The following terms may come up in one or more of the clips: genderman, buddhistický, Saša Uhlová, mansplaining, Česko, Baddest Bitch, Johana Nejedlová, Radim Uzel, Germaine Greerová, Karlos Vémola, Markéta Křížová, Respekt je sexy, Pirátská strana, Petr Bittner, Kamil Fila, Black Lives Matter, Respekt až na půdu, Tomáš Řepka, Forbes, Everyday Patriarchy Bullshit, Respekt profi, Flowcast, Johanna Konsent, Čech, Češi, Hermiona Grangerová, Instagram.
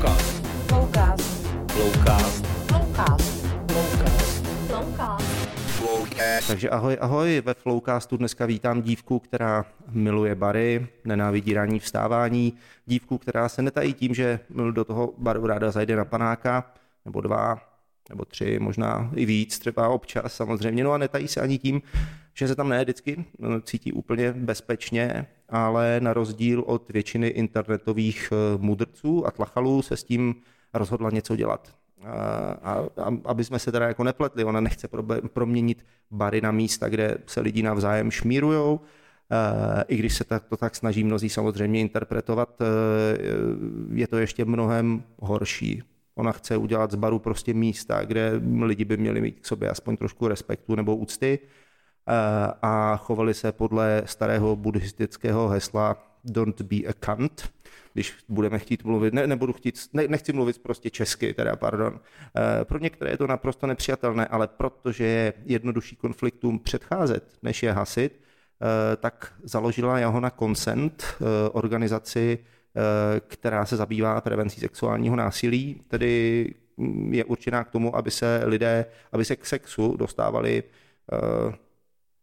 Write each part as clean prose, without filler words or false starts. Flowcast. Flowcast. Flowcast. Flowcast. Flowcast. Flowcast. Takže ahoj, ve Flowcastu dneska vítám dívku, která miluje bary, nenávidí ranní vstávání, dívku, která se netají tím, že do toho baru ráda zajde na panáka, nebo dva, nebo tři, možná i víc, třeba občas samozřejmě, no a netají se ani tím, že se tam ne vždycky cítí úplně bezpečně, ale na rozdíl od většiny internetových mudrců a tlachalů se s tím rozhodla něco dělat. Aby jsme se teda jako nepletli, ona nechce proměnit bary na místa, kde se lidi navzájem šmírujou, i když se to tak snaží mnozí samozřejmě interpretovat, je to ještě mnohem horší. Ona chce udělat z baru prostě místa, kde lidi by měli mít k sobě aspoň trošku respektu nebo úcty a chovali se podle starého buddhistického hesla Don't be a cunt. Když budeme chtít mluvit, nechci mluvit prostě česky, pardon. Pro některé je to naprosto nepřijatelné, ale protože je jednodušší konfliktům předcházet, než je hasit, tak založila Johanna Konsent organizaci, která se zabývá prevencí sexuálního násilí, tedy je určená k tomu, aby se k sexu dostávali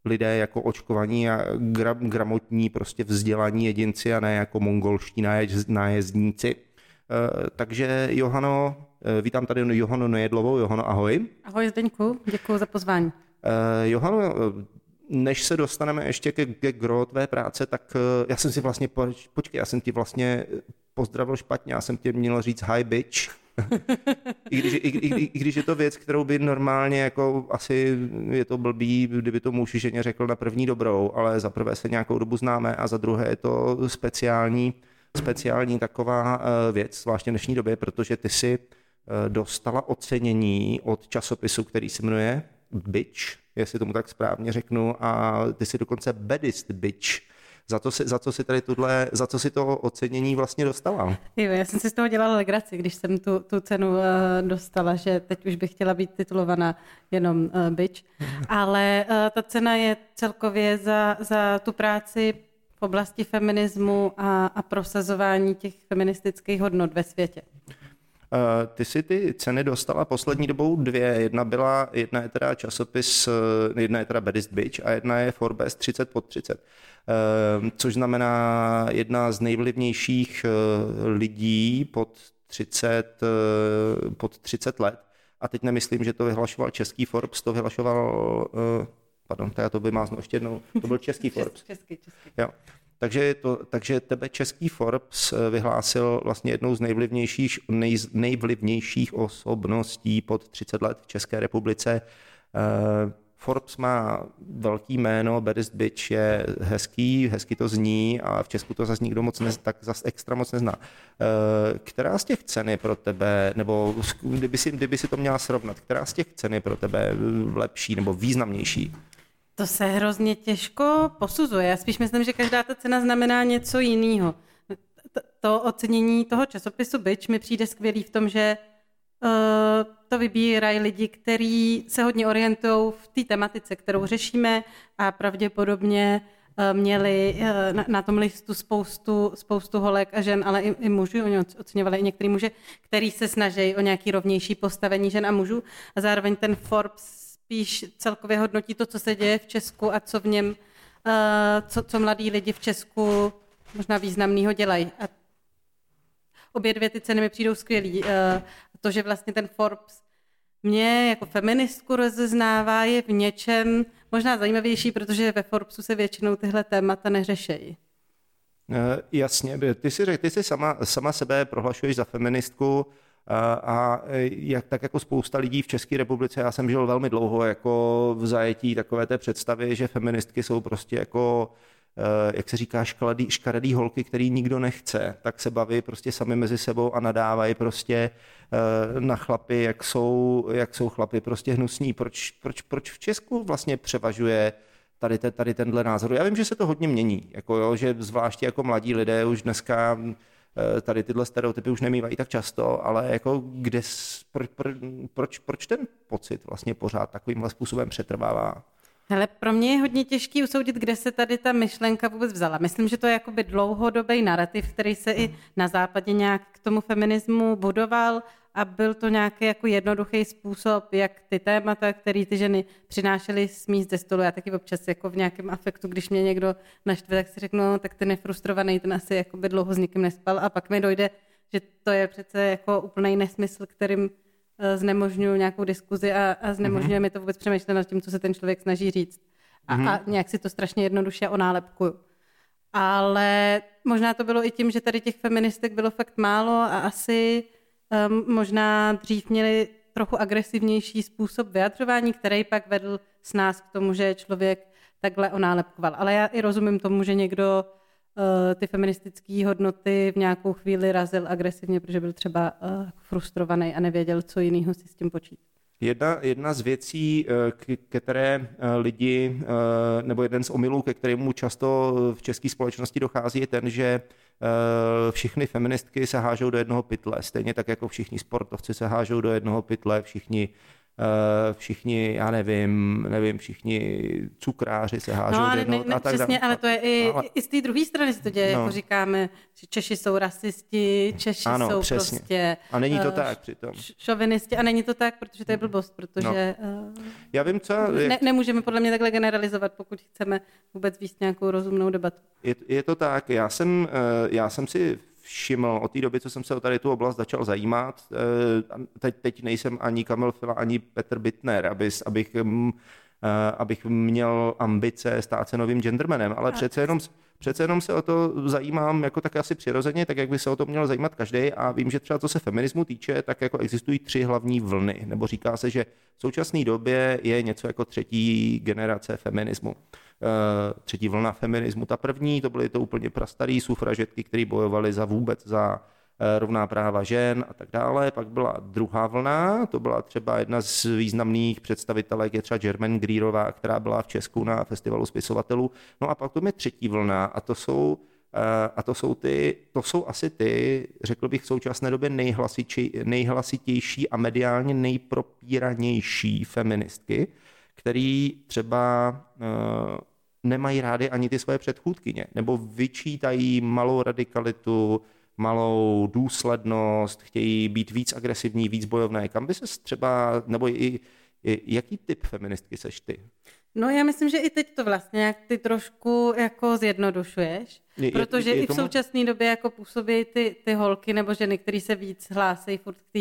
lidé jako očkovaní a gramotní, prostě vzdělaní jedinci a ne jako mongolští nájezdníci. Takže Johano, vítám tady Johanu Nejedlovou. Johano, ahoj. Ahoj Zdeňku, děkuji za pozvání. Johano, než se dostaneme ještě ke gro tvé práce, tak já jsem si vlastně, já jsem ti vlastně pozdravil špatně, já jsem ti měl říct hi bitch, i když je to věc, kterou by normálně jako asi je to blbý, kdyby to muž ženě řekl na první dobrou, ale za prvé se nějakou dobu známe a za druhé je to speciální taková věc, zvláště v dnešní době, protože ty si dostala ocenění od časopisu, který se jmenuje Bitch, jestli tomu tak správně řeknu, a ty si dokonce Baddest Bitch. Za co si to ocenění vlastně dostala? Já jsem si z toho dělala legraci, když jsem tu cenu dostala, že teď už bych chtěla být titulovaná jenom bitch, ale ta cena je celkově za tu práci v oblasti feminismu a prosazování těch feministických hodnot ve světě. Ty si ty ceny dostala poslední dobou dvě. Jedna je teda časopis, jedna je teda Baddest Bitch a jedna je Forbes 30/30, což znamená jedna z nejvlivnějších lidí pod 30 let. A teď nemyslím, že to vyhlašoval český Forbes, to vyhlašoval, pardon, já to vymáznu ještě jednou, to byl český Forbes. Český. Jo. Takže tebe český Forbes vyhlásil vlastně jednou z nejvlivnějších osobností pod 30 let v České republice. Forbes má velký jméno, Baddest Bitch je hezky to zní a v Česku to zase nikdo moc nezná. Která z těch cen je pro tebe, nebo kdyby si to měla srovnat, která z těch cen je pro tebe lepší nebo významnější? To se hrozně těžko posuzuje. Já spíš myslím, že každá ta cena znamená něco jiného. To ocenění toho časopisu Bitch mi přijde skvělý v tom, že to vybírají lidi, kteří se hodně orientují v té tematice, kterou řešíme a pravděpodobně měli na tom listu spoustu holek a žen, ale i mužů, oni oceňovali i některý muže, který se snaží o nějaký rovnější postavení žen a mužů a zároveň ten Forbes spíš celkově hodnotí to, co se děje v Česku a co v něm, co mladí lidi v Česku možná významného dělají. A obě dvě ty ceny mi přijdou skvělý. To, že vlastně ten Forbes mě jako feministku rozeznává, je v něčem možná zajímavější, protože ve Forbesu se většinou tyhle témata neřešejí. Jasně, ty si sama sebe prohlašuješ za feministku, a tak jako spousta lidí v České republice, já jsem žil velmi dlouho jako v zajetí takové té představy, že feministky jsou prostě jako, jak se říká, škaredý holky, který nikdo nechce, tak se baví prostě sami mezi sebou a nadávají prostě na chlapy, jak jsou chlapy prostě hnusní. Proč v Česku vlastně převažuje tady tenhle názor? Já vím, že se to hodně mění, jako jo, že zvláště jako mladí lidé už dneska tady tyhle stereotypy už nemývají tak často, ale jako proč ten pocit vlastně pořád takovýmhle způsobem přetrvává? Hele, pro mě je hodně těžký usoudit, kde se tady ta myšlenka vůbec vzala. Myslím, že to je jakoby dlouhodobý narrativ, který se i na západě nějak k tomu feminismu budoval a byl to nějaký jako jednoduchý způsob, jak ty témata, který ty ženy přinášely, smíst ze stolu. Já taky občas jako v nějakém afektu, když mě někdo naštve, tak si řeknu, no, tak ten je frustrovaný, ten asi jakoby dlouho s nikým nespal a pak mi dojde, že to je přece jako úplný nesmysl, kterým znemožňuju nějakou diskuzi a znemožňuje mi to vůbec přemýšlet nad tím, co se ten člověk snaží říct. A nějak si to strašně jednoduše onálepkuju. Ale možná to bylo i tím, že tady těch feministek bylo fakt málo a asi možná dřív měli trochu agresivnější způsob vyjadřování, který pak vedl s nás k tomu, že člověk takhle onálepkoval. Ale já i rozumím tomu, že někdo ty feministické hodnoty v nějakou chvíli razil agresivně, protože byl třeba frustrovaný a nevěděl, co jiného si s tím počít. Jedna z věcí, ke které lidi, nebo jeden z omylů, ke kterému často v české společnosti dochází, je ten, že všichni feministky se hážou do jednoho pytle. Stejně tak, jako všichni sportovci se hážou do jednoho pytle, všichni, já nevím, všichni cukráři se hážou do jednoho a tak dále. Přesně, ale to je i z té druhé strany se to děje, jako říkáme, že Češi jsou rasisti, Češi jsou přesně. Prostě... A není to tak přitom. Šovinisti, a není to tak, protože to je blbost, protože... Já vím, co... Nemůžeme podle mě takhle generalizovat, pokud chceme vůbec vést nějakou rozumnou debatu. Je to tak, já jsem si... všiml od té doby, co jsem se o tady tu oblast začal zajímat. Teď nejsem ani Kamil Fila, ani Petr Bittner, abych měl ambice stát se novým gendermanem, ale přece jenom se o to zajímám jako tak asi přirozeně, tak jak by se o to měl zajímat každý. A vím, že třeba co se feminismu týče, tak jako existují 3 hlavní vlny, nebo říká se, že v současné době je něco jako 3. generace feminismu. 3. vlna feminismu. Ta první, to byly to úplně prastarý sufražetky, které bojovaly za vůbec za rovná práva žen a tak dále. Pak byla 2. vlna, to byla třeba jedna z významných představitelek, je třeba Germaine Greerová, která byla v Česku na festivalu spisovatelů. No a pak to je 3. vlna a to jsou asi ty, řekl bych v současné době nejhlasitější a mediálně nejpropíranější feministky, který třeba nemají rády ani ty svoje předchůdkyně, nebo vyčítají malou radikalitu, malou důslednost, chtějí být víc agresivní, víc bojovné. Kam by ses třeba, nebo i jaký typ feministky seš ty? No já myslím, že i teď to vlastně jak ty trošku jako zjednodušuješ, protože i v současné době jako působí ty holky nebo ženy, které se víc hlásí furt k té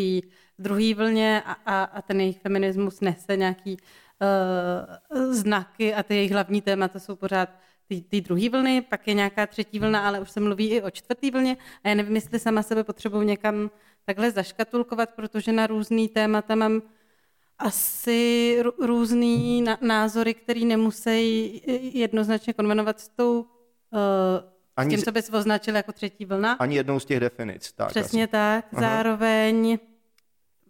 druhé vlně a ten jejich feminismus nese nějaký znaky a ty jejich hlavní témata jsou pořád ty druhé vlny, pak je nějaká 3. vlna, ale už se mluví i o 4. vlně a já nevím, jestli sama sebe potřebuji někam takhle zaškatulkovat, protože na různý témata mám asi různý názory, který nemusí jednoznačně konvenovat s tou s tím, co bys označil jako 3. vlna. Ani jednou z těch definic. Tak, přesně asi. Tak. Aha. Zároveň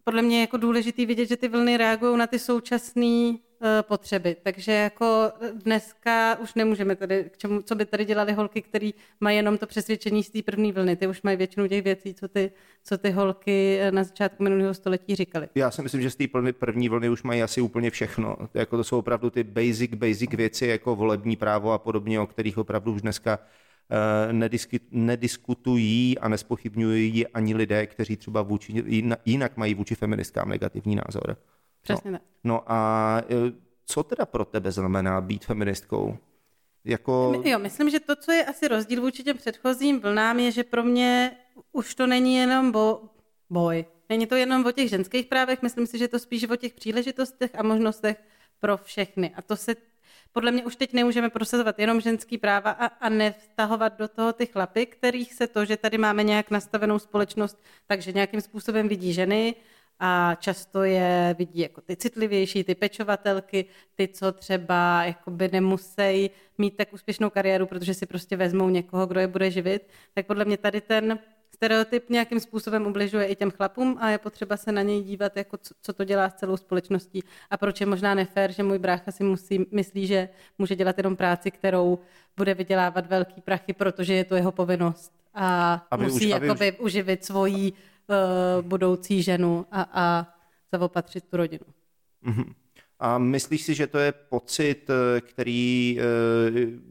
podle mě je jako důležitý vidět, že ty vlny reagují na ty současné potřeby. Takže jako dneska už nemůžeme tady, co by tady dělali holky, který mají jenom to přesvědčení z té první vlny. Ty už mají většinu těch věcí, co ty holky na začátku minulého století říkaly. Já si myslím, že z té první vlny už mají asi úplně všechno. Jako to jsou opravdu ty basic věci, jako volební právo a podobně, o kterých opravdu už dneska nediskutují a nespochybňují ani lidé, kteří třeba jinak mají vůči feministkám negativní názor. Přesně tak. No a co teda pro tebe znamená být feministkou? Jako... Jo, myslím, že to, co je asi rozdíl vůči těm předchozím vlnám, je, že pro mě už to není jenom boj. Není to jenom o těch ženských právech, myslím si, že to spíš o těch příležitostech a možnostech pro všechny. A to se podle mě už teď nemůžeme prosazovat jenom ženský práva a nevztahovat do toho ty chlapy, kterých se to, že tady máme nějak nastavenou společnost, takže nějakým způsobem vidí ženy a často je vidí jako ty citlivější, ty pečovatelky, ty, co třeba jakoby nemusí mít tak úspěšnou kariéru, protože si prostě vezmou někoho, kdo je bude živit, tak podle mě tady ten stereotyp nějakým způsobem ubližuje i těm chlapům a je potřeba se na něj dívat, jako co to dělá s celou společností a proč je možná nefér, že můj brácha si myslí, že může dělat jenom práci, kterou bude vydělávat velký prachy, protože je to jeho povinnost a musí jakoby uživit svoji budoucí ženu a zaopatřit tu rodinu. A myslíš si, že to je pocit, který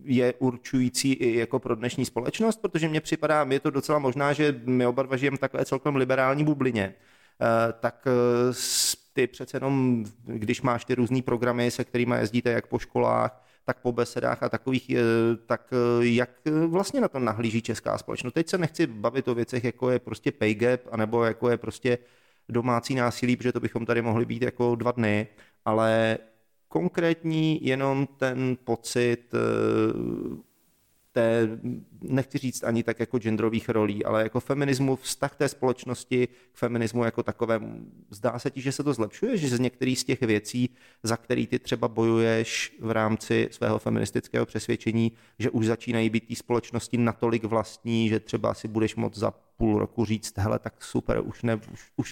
je určující i jako pro dnešní společnost? Protože mně připadá, je to docela možná, že my oba dva žijeme v takové celkem liberální bublině. Tak ty přece jenom, když máš ty různý programy, se kterými jezdíte jak po školách, tak po besedách a takových, tak jak vlastně na to nahlíží česká společnost? Teď se nechci bavit o věcech, jako je prostě pay gap, anebo jako je prostě domácí násilí, protože to bychom tady mohli být jako 2 dny, ale konkrétní jenom ten pocit té, nechci říct ani tak jako genderových rolí, ale jako feminismu, vztah té společnosti k feminismu jako takovému. Zdá se ti, že se to zlepšuje, že z některých z těch věcí, za který ty třeba bojuješ v rámci svého feministického přesvědčení, že už začínají být té společnosti natolik vlastní, že třeba si budeš moc za 0,5 roku říct, hele, tak super,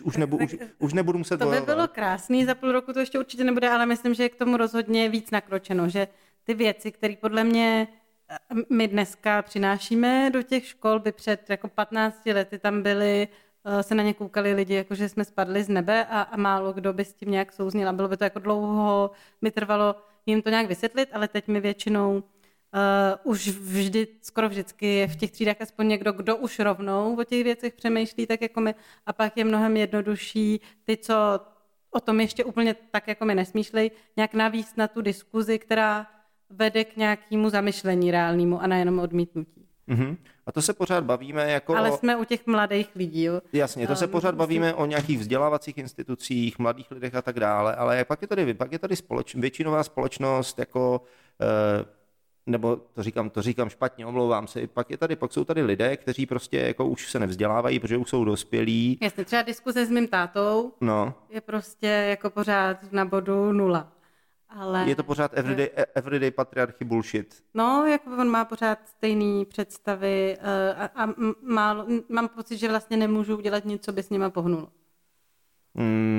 už nebudu muset bojovat. To by bylo krásný, za 0,5 roku to ještě určitě nebude, ale myslím, že je k tomu rozhodně víc nakročeno, že ty věci, které podle mě my dneska přinášíme do těch škol, by před jako 15 lety tam byly, se na ně koukali lidi, jakože jsme spadli z nebe a málo kdo by s tím nějak souznil a bylo by to jako dlouho, by trvalo jim to nějak vysvětlit, ale teď mi většinou už skoro vždycky je v těch třídách aspoň někdo, kdo už rovnou o těch věcech přemýšlí, tak jako my, a pak je mnohem jednodušší ty, co o tom ještě úplně tak jako my nesmýšlej, nějak navíc na tu diskuzi, která vede k nějakému zamyšlení reálnému a nejenom odmítnutí. Mm-hmm. A to se pořád bavíme jako... Ale jsme u těch mladých lidí. Jo? Jasně, to se pořád bavíme o nějakých vzdělávacích institucích, mladých lidech a tak dále, ale pak je tady většinová společnost jako... nebo to říkám špatně, omlouvám se, pak jsou tady lidé, kteří prostě jako už se nevzdělávají, protože už jsou dospělí. Jasně, třeba diskuze s mým tátou je prostě jako pořád na bodu 0. Ale... Je to pořád everyday patriarchy bullshit. No, jako on má pořád stejné představy a málo, mám pocit, že vlastně nemůžu udělat nic, co by s nima pohnulo.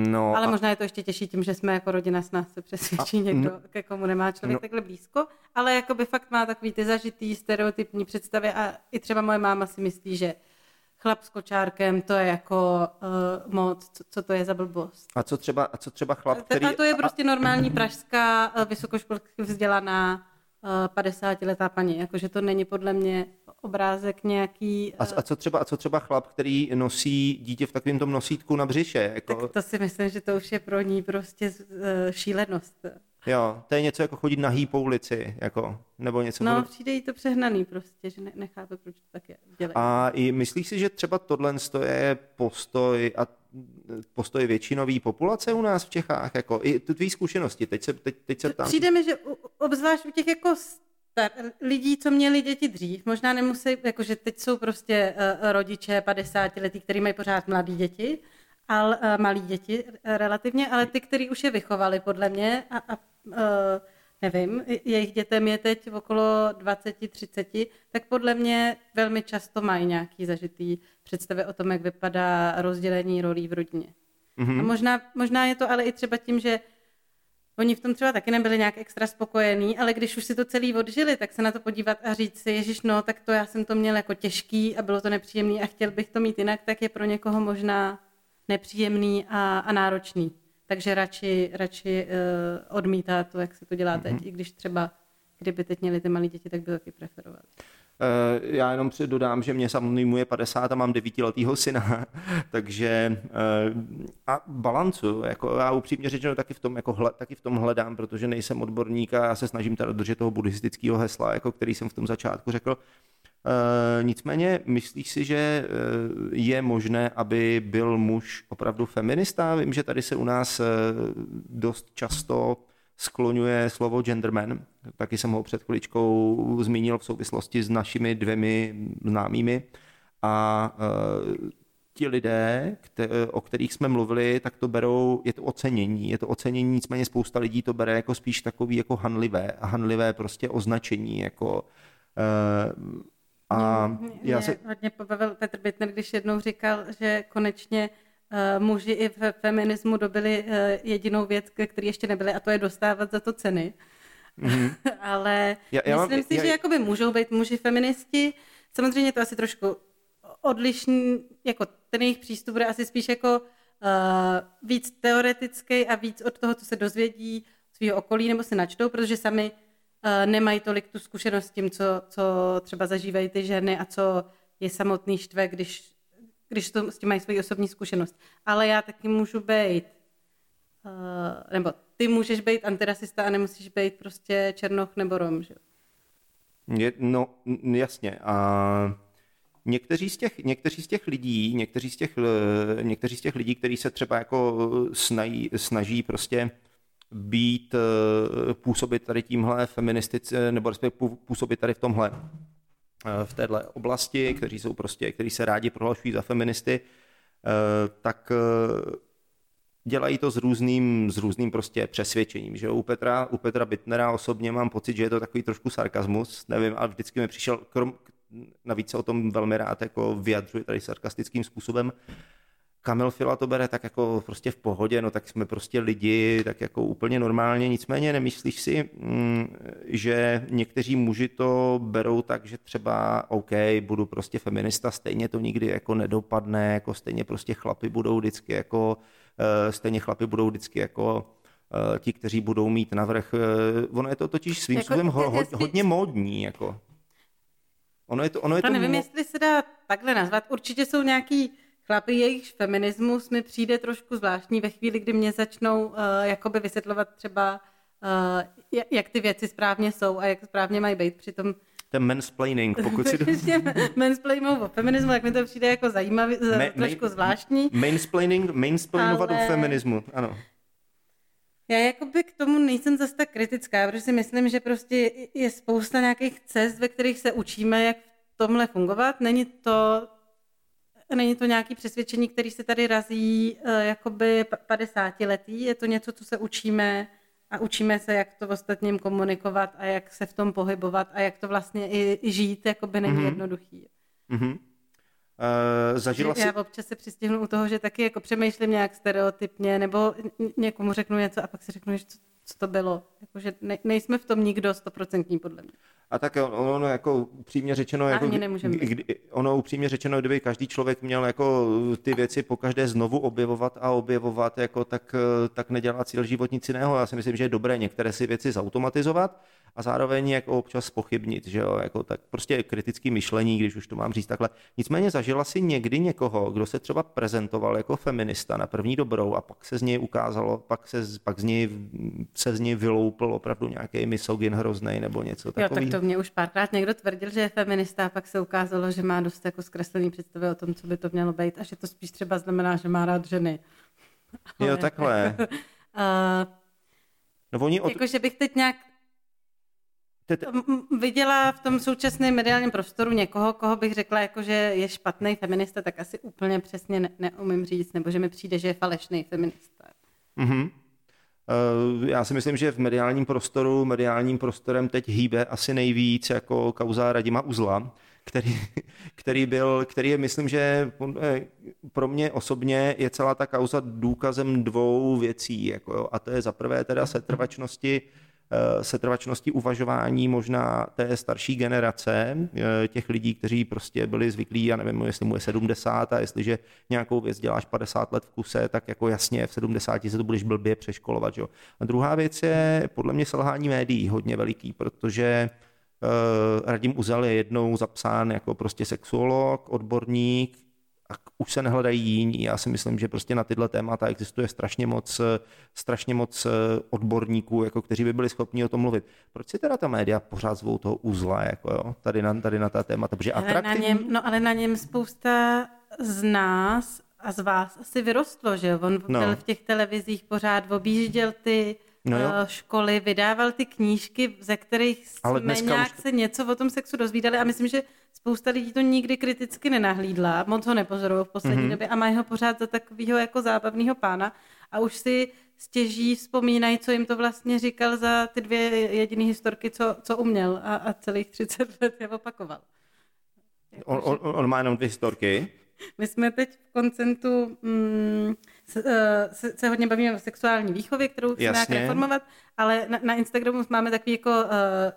No, ale možná je to ještě těžší tím, že jsme jako rodina, s nás se přesvědčí někdo, ke komu nemá člověk takhle blízko, ale jako by fakt má takový ty zažitý stereotypní představy a i třeba moje máma si myslí, že chlap s kočárkem, to je jako moc, co to je za blbost. A co třeba chlap, který... A to je prostě normální pražská vysokoškolsky vzdělaná 50letá paní, jakože to není podle mě obrázek nějaký... A co třeba chlap, který nosí dítě v takovém tom nosítku na břiše? Jako... Tak to si myslím, že to už je pro ní prostě šílenost. Jo, to je něco jako chodit nahý po ulici, jako, nebo něco... No, přijde jí to přehnaný prostě, že nechápe, proč to tak je. A myslíš si, že třeba tohle je postoj většinové populace u nás v Čechách, jako i tvý zkušenosti, teď se ptám... Přijde mi, že obzvlášť u těch jako lidí, co měli děti dřív, možná nemusí, jakože teď jsou prostě rodiče 50letí, kteří mají pořád mladý děti, malí děti relativně, ale ty, kteří už je vychovali podle mě a nevím, jejich dětem je teď okolo 20-30, tak podle mě velmi často mají nějaký zažitý představy o tom, jak vypadá rozdělení rolí v rodině. Mm-hmm. A možná je to ale i třeba tím, že oni v tom třeba taky nebyli nějak extra spokojení, ale když už si to celý odžili, tak se na to podívat a říct si, ježiš, no, tak to já jsem to měl jako těžký a bylo to nepříjemný a chtěl bych to mít jinak, tak je pro někoho možná nepříjemný a náročný. Takže radši odmítá to, jak se to dělá teď, i když třeba, kdyby teď měli ty malé děti, tak by to taky preferovali. Já jenom dodám, že mě samotnému je 50 a mám 9letýho syna, takže a balancu, jako já upřímně řečeno taky v tom hledám, protože nejsem odborník a já se snažím teda držet toho buddhistického hesla, jako který jsem v tom začátku řekl. Nicméně, myslíš si, že je možné, aby byl muž opravdu feminista? Vím, že tady se u nás dost často skloňuje slovo genderman. Taky jsem ho před chviličkou zmínil v souvislosti s našimi 2 známými. A ti lidé, o kterých jsme mluvili, tak to berou, je to ocenění, nicméně spousta lidí to bere jako spíš takový jako hanlivé prostě označení, jako... Mě hodně pobavil Petr Bittner, když jednou říkal, že konečně muži i v feminismu dobili jedinou věc, který ještě nebyly, a to je dostávat za to ceny. Mm-hmm. Ale myslím si, že jakoby můžou být muži feministi. Samozřejmě to asi trošku odlišný, jako ten jejich přístup bude asi spíš jako víc teoretický a víc od toho, co se dozvědí svého okolí nebo se načtou, protože sami nemají tolik tu zkušenost s tím, co třeba zažívají ty ženy a co je samotný štve, když to, s tím mají svoji osobní zkušenost. Ale já taky můžu být, nebo ty můžeš být antirasista a nemusíš být prostě Černoch nebo Rom, že? No, jasně. A někteří z těch lidí, kteří se třeba jako snaží prostě být, působit tady tímhle feministice, nebo působit tady v tomhle, v téhle oblasti, kteří se rádi prohlašují za feministy, tak dělají to s různým prostě přesvědčením, že u Petra Bittnera osobně mám pocit, že je to takový trošku sarkasmus, nevím, ale vždycky mi přišel, navíc se o tom velmi rád jako vyjadřuje tady sarkastickým způsobem. Kamil Fila to bere tak jako prostě v pohodě, no tak jsme prostě lidi, tak jako úplně normálně, nicméně nemyslíš si, že někteří muži to berou tak, že třeba OK, budu prostě feminista, stejně to nikdy jako nedopadne, jako stejně prostě chlapi budou vždycky jako ti, kteří budou mít navrch. Ono je to totiž svým způsobem hodně módní, jako. Nevím, jestli se dá takhle nazvat. Určitě jsou nějaký chlapy, jejichž feminismus mi přijde trošku zvláštní ve chvíli, kdy mě začnou jakoby vysvětlovat třeba, jak ty věci správně jsou a jak správně mají být. Přitom ten mansplaining, pokud si... mansplaining o feminismu, tak mi to přijde jako zajímavý, trošku zvláštní. Mansplainingovat o feminismu, ano. Já jakoby k tomu nejsem zase tak kritická, protože si myslím, že prostě je spousta nějakých cest, ve kterých se učíme, jak v tomhle fungovat. Není to nějaké přesvědčení, které se tady razí jakoby 50letý. Je to něco, co se učíme a učíme se, jak to ostatním komunikovat a jak se v tom pohybovat a jak to vlastně i žít, jakoby není jednoduchý. Mm-hmm. Já občas se přistihnu u toho, že taky jako přemýšlím nějak stereotypně nebo někomu řeknu něco a pak si řeknu, že co to bylo. Jakože nejsme v tom nikdo 100% podle mě. A tak ono jako upřímně řečeno, kdyby každý člověk měl jako ty věci pokaždé znovu objevovat, jako tak nedělá cíl život nic jiného. Já si myslím, že je dobré některé si věci zautomatizovat a zároveň jako občas pochybnit, že jo, jako tak prostě kritický myšlení, když už to mám říct takhle. Nicméně zažila si někdy někoho, kdo se třeba prezentoval jako feminista na první dobrou a pak se z něj ukázalo, pak se z něj vyloupil opravdu nějaký misogyn hroznej nebo něco takového. To mě už párkrát někdo tvrdil, že je feminista, a pak se ukázalo, že má dost jako zkreslený představy o tom, co by to mělo být a že to spíš třeba znamená, že má rád ženy. Jo, takhle. Jakože bych teď nějak viděla v tom současném mediálním prostoru někoho, koho bych řekla, jako, že je špatný feminista, tak asi úplně přesně neumím říct, nebo že mi přijde, že je falešný feminista. Mhm. Já si myslím, že v mediálním prostorem teď hýbe asi nejvíc jako kauza Radima Uzla, který je, myslím, že pro mě osobně je celá ta kauza důkazem dvou věcí, jako jo, a to je za prvé teda setrvačnosti uvažování možná té starší generace, těch lidí, kteří prostě byli zvyklí, já nevím, jestli mu je 70 a jestliže nějakou věc děláš 50 let v kuse, tak jako jasně v 70 se to budeš blbě přeškolovat. Jo? A druhá věc je podle mě selhání médií hodně veliký, protože Radim Uzel je jednou zapsán jako prostě sexuolog, odborník, a už se nehledají jiní. Já si myslím, že prostě na tyhle témata existuje strašně moc odborníků, jako kteří by byli schopni o tom mluvit. Proč si teda ta média pořád zvou toho Uzla, jako jo, tady na ta témata, protože atraktivní. Ale na něm spousta z nás a z vás asi vyrostlo, že on byl v těch televizích, pořád objížděl ty školy, vydával ty knížky, ze kterých jsme nějak se něco o tom sexu dozvídali a myslím, že spousta lidí to nikdy kriticky nenahlídla, moc ho nepozorují v poslední době a mají ho pořád za takového jako zábavného pána a už si stěží, vzpomínají, co jim to vlastně říkal za ty dvě jediné historky, co uměl a celých 30 let je opakoval. On má jenom dvě historky. My jsme teď v koncentu se hodně bavíme o sexuální výchově, kterou se nějak reformovat, ale na Instagramu máme takový jako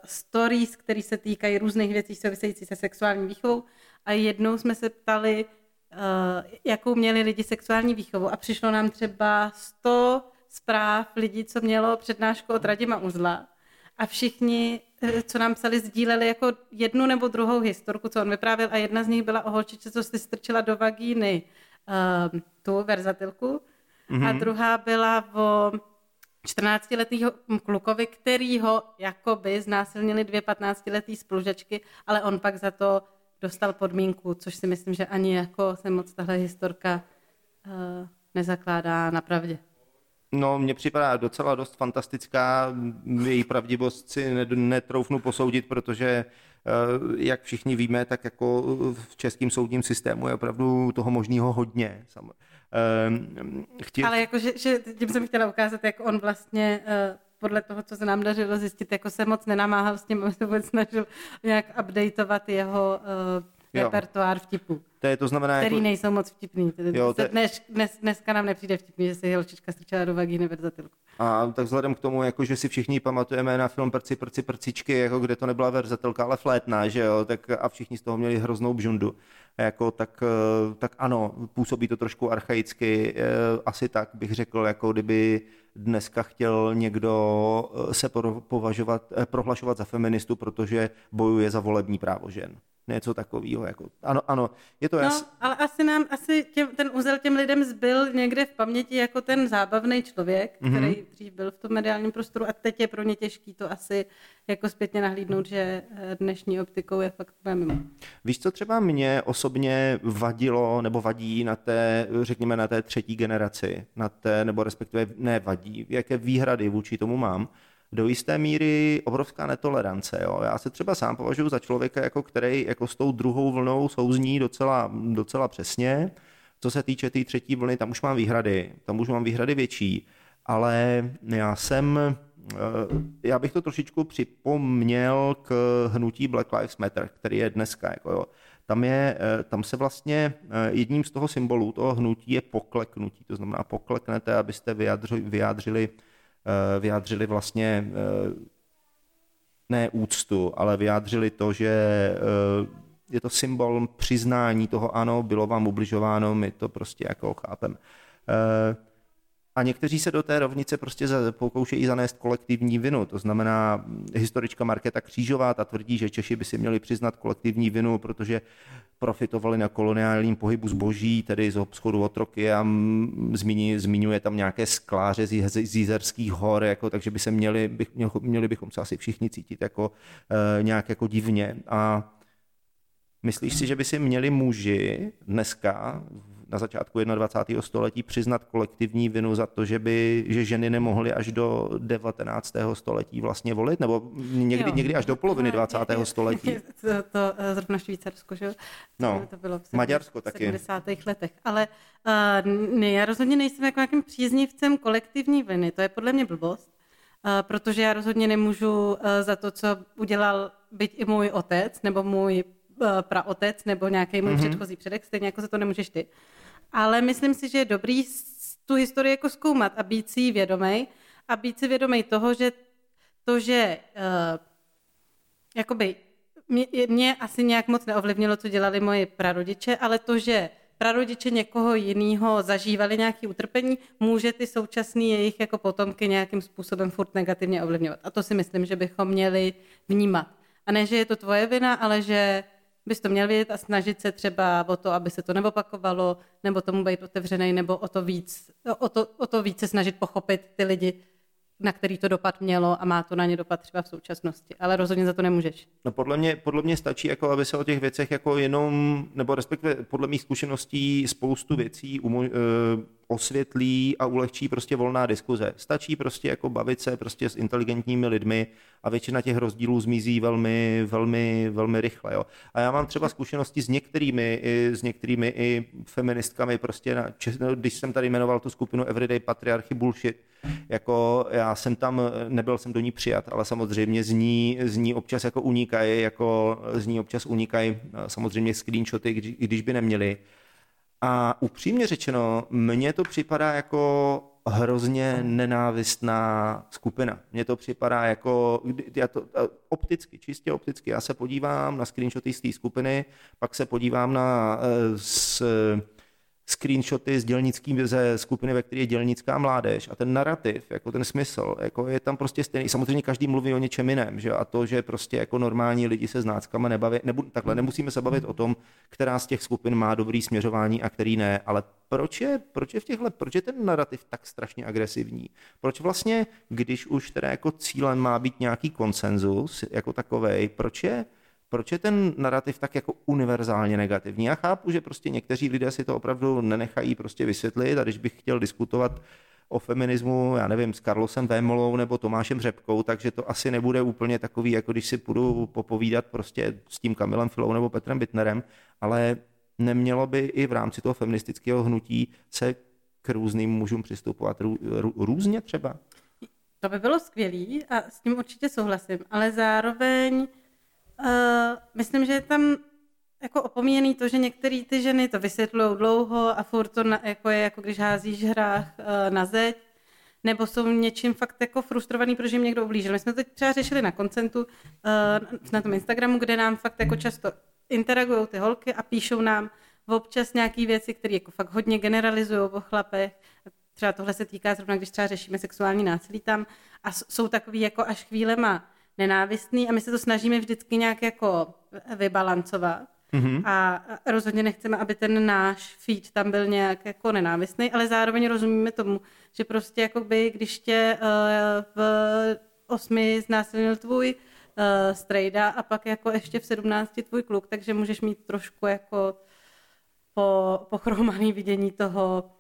stories, které se týkají různých věcí související se sexuální výchovou a jednou jsme se ptali, jakou měli lidi sexuální výchovu a přišlo nám třeba 100 zpráv lidí, co mělo přednášku od Radima Uzla. A všichni, co nám psali, sdíleli jako jednu nebo druhou historku, co on vyprávěl. A jedna z nich byla o holčičce, co si strčila do vagíny tu verzatilku. Mm-hmm. A druhá byla o 14-letýho klukovi, kterýho jakoby znásilnili dvě 15-letý spolužačky, ale on pak za to dostal podmínku, což si myslím, že ani jako se moc tahle historka nezakládá na pravdě. No, mně připadá docela dost fantastická, její pravdivost si netroufnu posoudit, protože jak všichni víme, tak jako v českém soudním systému je opravdu toho možného hodně. Ale jakože tím jsem chtěla ukázat, jak on vlastně podle toho, co se nám dařilo zjistit, jako se moc nenamáhal s tím, aby se vůbec snažil nějak updateovat jeho repertoár vtipů. To znamená, který jako nejsou moc vtipný. Dneska nám nepřijde vtipný, že se holčička strčela do vagíny verzatilku. A tak vzhledem k tomu, jako že si všichni pamatujeme na film Prci prcičky, jako kde to nebyla verzatilka, ale flétna, že jo, tak a všichni z toho měli hroznou bžundu. Jako tak ano, působí to trošku archaicky, asi tak bych řekl, jako kdyby dneska chtěl někdo se prohlašovat za feministu, protože bojuje za volební právo žen. Něco takového, jako ano, je to jasné. No, ale ten Uzel těm lidem zbyl někde v paměti jako ten zábavný člověk, který dřív byl v tom mediálním prostoru a teď je pro ně těžký to asi jako zpětně nahlídnout, že dnešní optikou je fakt mimo. Víš, co třeba mě osobně vadilo nebo vadí na té třetí generaci, nebo respektive nevadí, jaké výhrady vůči tomu mám? Do jisté míry obrovská netolerance. Jo. Já se třeba sám považuji za člověka, jako který jako s tou druhou vlnou souzní docela přesně. Co se týče té třetí vlny, tam už mám výhrady větší, ale já bych to trošičku připomněl k hnutí Black Lives Matter, který je dneska. Jako jo. Tam se vlastně jedním z toho symbolů toho hnutí je pokleknutí, to znamená pokleknete, abyste vyjádřili vlastně ne úctu, ale vyjádřili to, že je to symbol přiznání toho ano, bylo vám ubližováno, my to prostě jako chápeme. A někteří se do té rovnice prostě pokoušejí zanést kolektivní vinu. To znamená, historička Markéta Křížová ta tvrdí, že Češi by si měli přiznat kolektivní vinu, protože profitovali na koloniálním pohybu zboží, tedy z obchodu otroky a zmiňuje tam nějaké skláře z Jizerských hor, jako, takže by se měli bychom se asi všichni cítit jako, nějak jako divně. A myslíš si, že by si měli muži dneska na začátku 21. století přiznat kolektivní vinu za to, že ženy nemohly až do 19. století vlastně volit, nebo někdy až do poloviny 20. století. To zrovna Švýcarsko, že? No, to bylo Maďarsko taky. V 70. letech. Ale já rozhodně nejsem jako nějakým příznivcem kolektivní viny, to je podle mě blbost, protože já rozhodně nemůžu za to, co udělal byť i můj otec, nebo můj praotec, nebo nějaký můj předchozí předek, stejně jako se to nemůžeš ty. Ale myslím si, že je dobrý tu historii jako zkoumat a být si vědomej. A být si vědomej toho, že jakoby mě asi nějak moc neovlivnilo, co dělali moji prarodiče, ale to, že prarodiče někoho jiného zažívali nějaké utrpení, může ty současný jejich jako potomky nějakým způsobem furt negativně ovlivňovat. A to si myslím, že bychom měli vnímat. A ne, že je to tvoje vina, ale že bys to měl vědět a snažit se třeba o to, aby se to neopakovalo, nebo tomu být otevřenej, nebo o to víc se snažit pochopit ty lidi, na který to dopad mělo a má to na ně dopad třeba v současnosti. Ale rozhodně za to nemůžeš. No podle mě stačí, jako aby se o těch věcech jako jenom, nebo respektive podle mých zkušeností spoustu věcí osvětlí a ulehčí prostě volná diskuze. Stačí prostě jako bavit se prostě s inteligentními lidmi a většina těch rozdílů zmizí velmi, velmi, velmi rychle. Jo. A já mám třeba zkušenosti s některými i feministkami prostě, když jsem tady jmenoval tu skupinu Everyday Patriarchy Bullshit, jako já jsem tam, nebyl jsem do ní přijat, ale samozřejmě z ní občas jako unikají, samozřejmě screenshoty, když by neměli. A upřímně řečeno, mně to připadá jako hrozně nenávistná skupina. Mně to připadá jako, čistě opticky, já se podívám na screenshoty z té skupiny, pak se podívám na screenshoty z dělnickým ze skupiny, ve které je dělnická mládež a ten narrativ, jako ten smysl, jako je tam prostě stejný. Samozřejmě každý mluví o něčem jiném, že? A to, že prostě jako normální lidi se znáckama nebaví, takhle nemusíme se bavit o tom, která z těch skupin má dobrý směřování a který ne, ale proč je ten narrativ tak strašně agresivní? Proč vlastně, když už teda jako cílem má být nějaký konsenzus jako takovej, proč je ten narrativ tak jako univerzálně negativní? Já chápu, že prostě někteří lidé si to opravdu nenechají prostě vysvětlit a když bych chtěl diskutovat o feminismu, já nevím, s Karlosem Vémolou nebo Tomášem Řepkou, takže to asi nebude úplně takový, jako když si půjdu popovídat prostě s tím Kamilem Filou nebo Petrem Bittnerem, ale nemělo by i v rámci toho feministického hnutí se k různým mužům přistupovat různě třeba? To by bylo skvělý a s tím určitě souhlasím, ale zároveň myslím, že je tam jako opomíjený to, že některé ty ženy to vysvětlujou dlouho a furt to jako je, jako když házíš hrách na zeď, nebo jsou něčím fakt jako frustrovaný, protože jim někdo ublížil. My jsme to třeba řešili na Koncentu, na tom Instagramu, kde nám fakt jako často interagujou ty holky a píšou nám občas nějaké věci, které jako fakt hodně generalizujou o chlapech. Třeba tohle se týká zrovna, když třeba řešíme sexuální násilí tam a jsou takový jako až chvílema nenávistný a my se to snažíme vždycky nějak jako vybalancovat a rozhodně nechceme, aby ten náš feed tam byl nějak jako nenávistný, ale zároveň rozumíme tomu, že prostě jakoby, když tě v 8 znásilnil tvůj strejda a pak jako ještě v 17 tvůj kluk, takže můžeš mít trošku jako pochromaný vidění toho,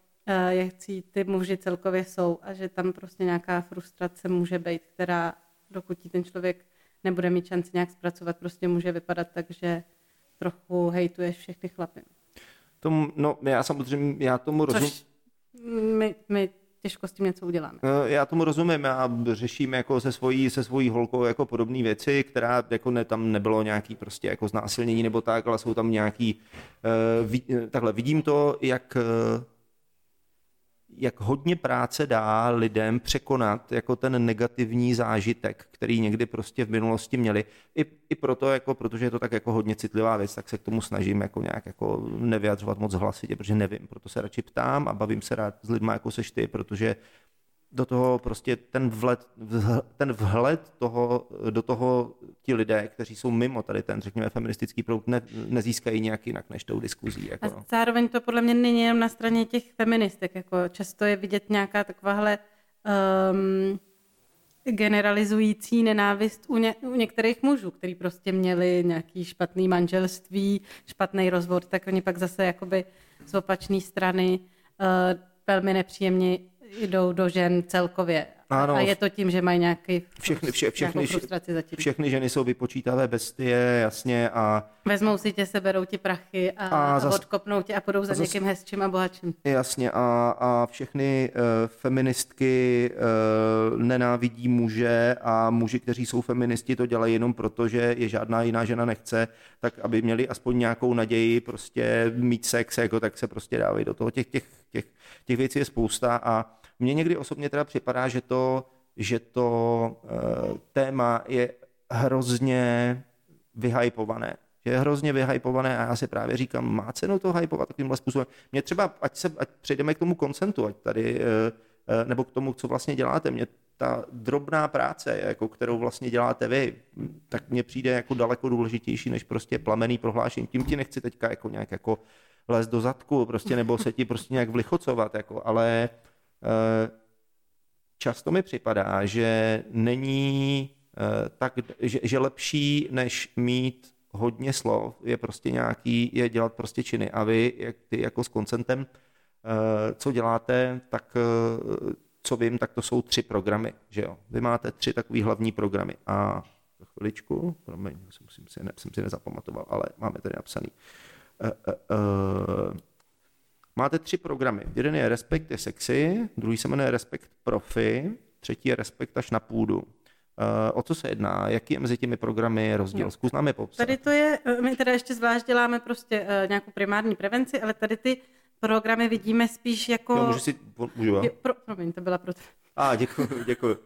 jakcí ty muži celkově jsou a že tam prostě nějaká frustrace může být, která dokud ten člověk nebude mít šanci nějak zpracovat, prostě může vypadat tak, že trochu hejtuješ všechny chlapy. Já tomu rozumím. My těžko s tím něco uděláme. Já tomu rozumím a řeším jako se svojí holkou jako podobné věci, která jako tam nebylo nějaký prostě jako znásilnění nebo tak, ale jsou tam nějaký takhle vidím to, jak hodně práce dá lidem překonat jako ten negativní zážitek, který někdy prostě v minulosti měli. I proto, jako, protože je to tak jako hodně citlivá věc, tak se k tomu snažím jako nějak jako nevyjadřovat moc hlasitě, protože nevím, proto se radši ptám a bavím se rád s lidma, jako seš ty, protože do toho prostě ten vhled do toho ti lidé, kteří jsou mimo tady ten, řekněme, feministický proud, nezískají nějak jinak než tou diskuzí. Jako. A zároveň to podle mě není jenom na straně těch feministek. Jako často je vidět nějaká takováhle generalizující nenávist u některých mužů, který prostě měli nějaký špatný manželství, špatný rozvod, tak oni pak zase jakoby z opačné strany velmi nepříjemně jdou do žen celkově. Ano, a je to tím, že mají nějaký frustraci zatím. Všechny ženy jsou vypočítavé bestie, jasně. A vezmou si tě, seberou ti prachy a odkopnou tě a půjdou za někým hezčím a bohatším. Jasně. A všechny feministky nenávidí muže a muži, kteří jsou feministi, to dělají jenom proto, že je žádná jiná žena nechce, tak aby měli aspoň nějakou naději prostě mít sex, jako tak se prostě dávají do toho. Těch věcí je spousta a mně někdy osobně teda připadá, že to téma je hrozně vyhypované. Že je hrozně vyhypované a já si právě říkám, má cenu to hypovat takovýmhle způsobem. Mě třeba, ať přejdeme k tomu konsentu, ať tady, nebo k tomu, co vlastně děláte, mě ta drobná práce, jako kterou vlastně děláte vy, tak mně přijde jako daleko důležitější, než prostě plamený prohlášení. Tím ti nechci teďka jako nějak jako les do zadku, prostě, nebo se ti prostě nějak vlichocovat, jako, ale často mi připadá, že není tak, že lepší, než mít hodně slov, je dělat prostě činy. A vy, jak ty jako s Koncentem, co děláte, tak co vím, tak to jsou 3 programy, že jo? Vy máte 3 takový hlavní programy a chviličku, promiň, jsem si nezapamatoval, ale máme tady napsaný. Máte 3 programy. Jeden je Respekt je sexy, druhý se jmenuje Respekt profi, třetí je Respekt až na půdu. O co se jedná? Jaký je mezi těmi programy rozdíl? Zkus nám je popsat. Tady to je, my teda ještě zvlášť děláme prostě nějakou primární prevenci, ale tady ty programy vidíme spíš jako... Jo, promiň, to byla pro tebe. Děkuju.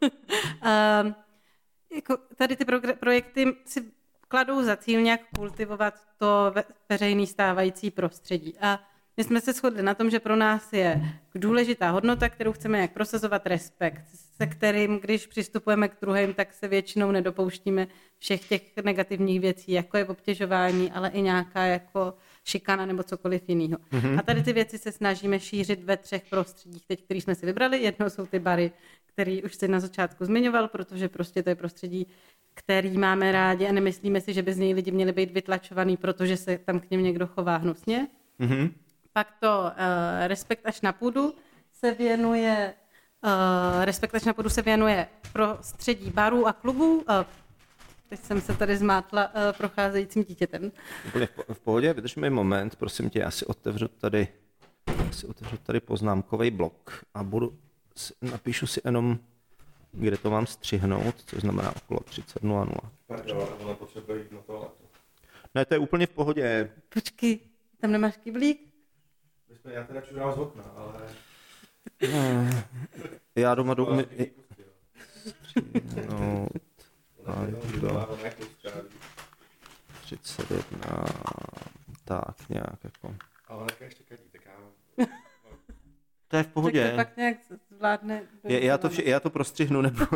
Jako tady ty projekty si kladou za cíl nějak kultivovat to veřejný stávající prostředí a My jsme se shodli na tom, že pro nás je důležitá hodnota, kterou chceme jak prosazovat, respekt, se kterým, když přistupujeme k druhým, tak se většinou nedopouštíme všech těch negativních věcí, jako je obtěžování, ale i nějaká jako šikana nebo cokoliv jiného. Mm-hmm. A tady ty věci se snažíme šířit ve třech prostředích, teď, který jsme si vybrali. Jedno jsou ty bary, který už jsi na začátku zmiňoval, protože prostě to je prostředí, který máme rádi a nemyslíme si, že by z něj lidi měli být vytlačovaný, protože se tam k něm někdo chová hnusně. Mm-hmm. Pak to Respekt až na půdu se věnuje prostředí barů a klubů. Teď jsem se tady zmátla procházejícím dítětem. V pohodě, vydrž mi moment, prosím tě, já si otevřu tady, poznámkový blok a napíšu si jenom, kde to mám střihnout, což znamená okolo 30:00. Pardon, ona potřebuje jít na toaletu. Ne, to je úplně v pohodě. Počkej, tam nemáš kyblík? Já teda čurám z okna, ale... Já doma jdu umyt... No... 31... Tak nějak jako... Ale také ještě kadítek, já... To je v pohodě. Tak to pak nějak zvládne... Já to prostřihnu, nebo...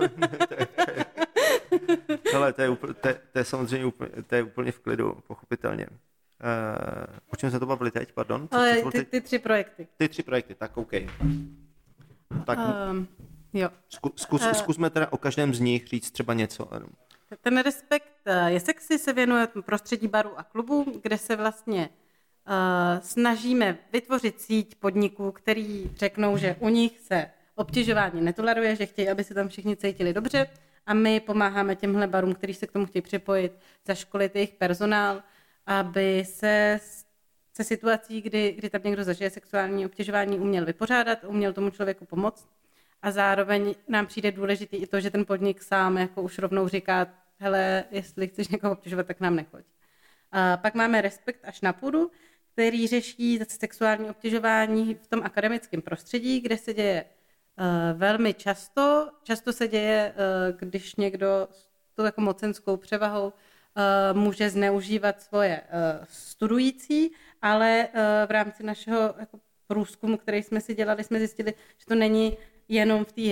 Ale to je samozřejmě úplně v klidu, pochopitelně. O čem se to bavili teď, pardon? Ty tři projekty. Ty tři projekty, tak OK. Tak, jo. Zkusme teda o každém z nich říct třeba něco. Ten Respekt je sexy se věnuje prostředí barů a klubů, kde se vlastně snažíme vytvořit síť podniků, který řeknou, že u nich se obtěžování netoleruje, že chtějí, aby se tam všichni cítili dobře, a my pomáháme těmhle barům, kteří se k tomu chtějí připojit, zaškolit jejich personál, aby se situací, kdy tam někdo zažije sexuální obtěžování, uměl vypořádat, uměl tomu člověku pomoct. A zároveň nám přijde důležitý i to, že ten podnik sám jako už rovnou říká, hele, jestli chceš někoho obtěžovat, tak nám nechoď. A pak máme Respekt až na půdu, který řeší sexuální obtěžování v tom akademickém prostředí, kde se děje velmi často. Často se děje, když někdo s tou jako mocenskou převahou může zneužívat svoje studující, ale v rámci našeho jako průzkumu, který jsme si dělali, jsme zjistili, že to není jenom v té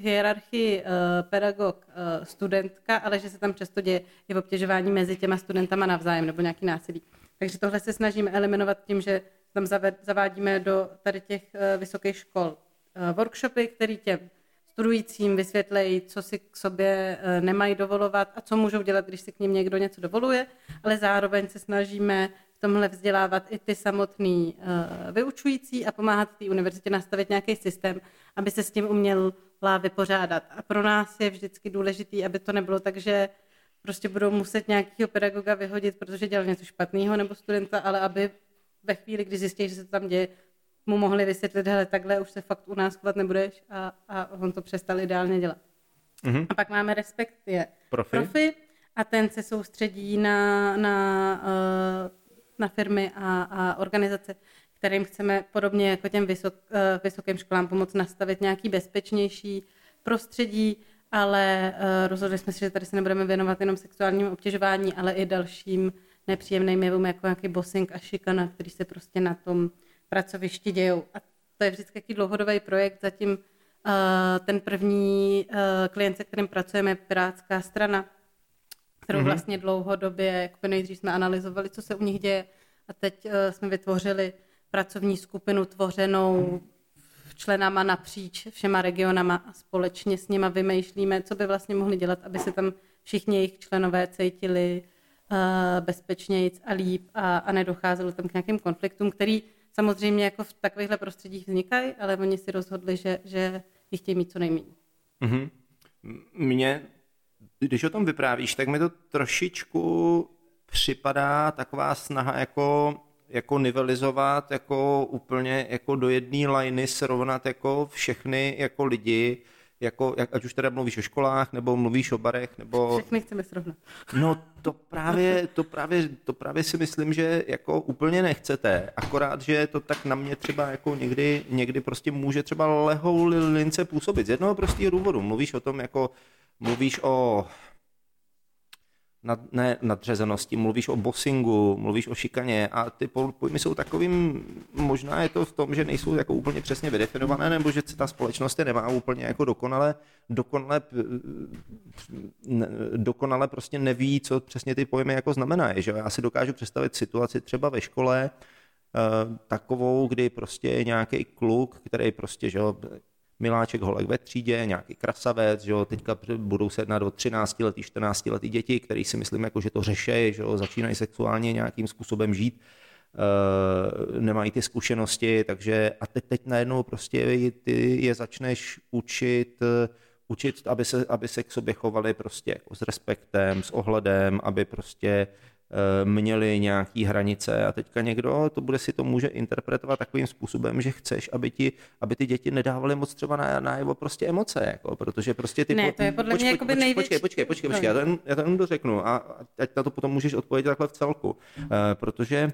hierarchii pedagog-studentka, ale že se tam často děje i obtěžování mezi těma studentama navzájem nebo nějaký násilí. Takže tohle se snažíme eliminovat tím, že tam zavádíme do tady těch vysokých škol workshopy, které těm studujícím vysvětlejí, co si k sobě nemají dovolovat a co můžou dělat, když si k ním někdo něco dovoluje, ale zároveň se snažíme v tomhle vzdělávat i ty samotný vyučující a pomáhat té univerzitě nastavit nějaký systém, aby se s tím uměla vypořádat. A pro nás je vždycky důležitý, aby to nebylo tak, že prostě budou muset nějakého pedagoga vyhodit, protože dělal něco špatného, nebo studenta, ale aby ve chvíli, kdy zjistí, že se to tam děje, mu mohli vysvětlit, hele, takhle už se fakt u nás chovat nebudeš, a on to přestal ideálně dělat. Mm-hmm. A pak máme Respekt je profi a ten se soustředí na firmy a organizace, kterým chceme podobně jako těm vysokým školám pomoct nastavit nějaký bezpečnější prostředí, ale rozhodli jsme si, že tady se nebudeme věnovat jenom sexuálnímu obtěžování, ale i dalším nepříjemným jevům, jako nějaký bossing a šikana, který se prostě na tom pracovišti dějou. A to je vždycky jaký dlouhodobý projekt. Zatím ten první klient, se kterým pracujeme, je Pirátská strana, kterou vlastně dlouhodobě, jako nejdřív jsme analyzovali, co se u nich děje, a teď jsme vytvořili pracovní skupinu tvořenou členama napříč všema regionama a společně s nima vymýšlíme, co by vlastně mohli dělat, aby se tam všichni jejich členové cítili bezpečnějc a líp a nedocházelo tam k nějakým konfliktům, který samozřejmě jako v takovýchhle prostředích vznikají, ale oni si rozhodli, že jich chtějí mít co nejméně. Mm-hmm. Mně, když o tom vyprávíš, tak mi to trošičku připadá taková snaha jako nivelizovat, jako úplně jako do jedné lajny srovnat jako všechny jako lidi, jako, ať už teda mluvíš o školách, nebo mluvíš o barech, nebo... Všechny chceme srovnat. No to právě si myslím, že jako úplně nechcete, akorát, že to tak na mě třeba jako někdy prostě může třeba lehou lince působit. Z jednoho prostého důvodu. Mluvíš o tom, jako mluvíš o nadřazenosti, mluvíš o bossingu, mluvíš o šikaně a ty pojmy jsou takovým, možná je to v tom, že nejsou jako úplně přesně vydefinované, nebo že ta společnost je nemá úplně jako dokonale prostě neví, co přesně ty pojmy jako znamenají. Já si dokážu představit situaci třeba ve škole takovou, kdy prostě nějaký kluk, který prostě, že jo, miláček holek ve třídě, nějaký krasavec, že jo, teďka budou se jednat o 13letý, 14letý děti, který si myslím, jako, že to řešejí, že jo, začínají sexuálně nějakým způsobem žít, nemají ty zkušenosti, takže a teď najednou prostě ty je začneš učit, aby se k sobě chovali prostě jako s respektem, s ohledem, aby prostě měli nějaký hranice a teďka někdo to bude si to může interpretovat takovým způsobem, že chceš, aby ty děti nedávaly moc třeba najevo prostě emoce, jako, protože prostě ty... Ne, to je podle mě jakoby největší... Počkej, já to jenom dořeknu a ať na to potom můžeš odpovědět takhle v celku, protože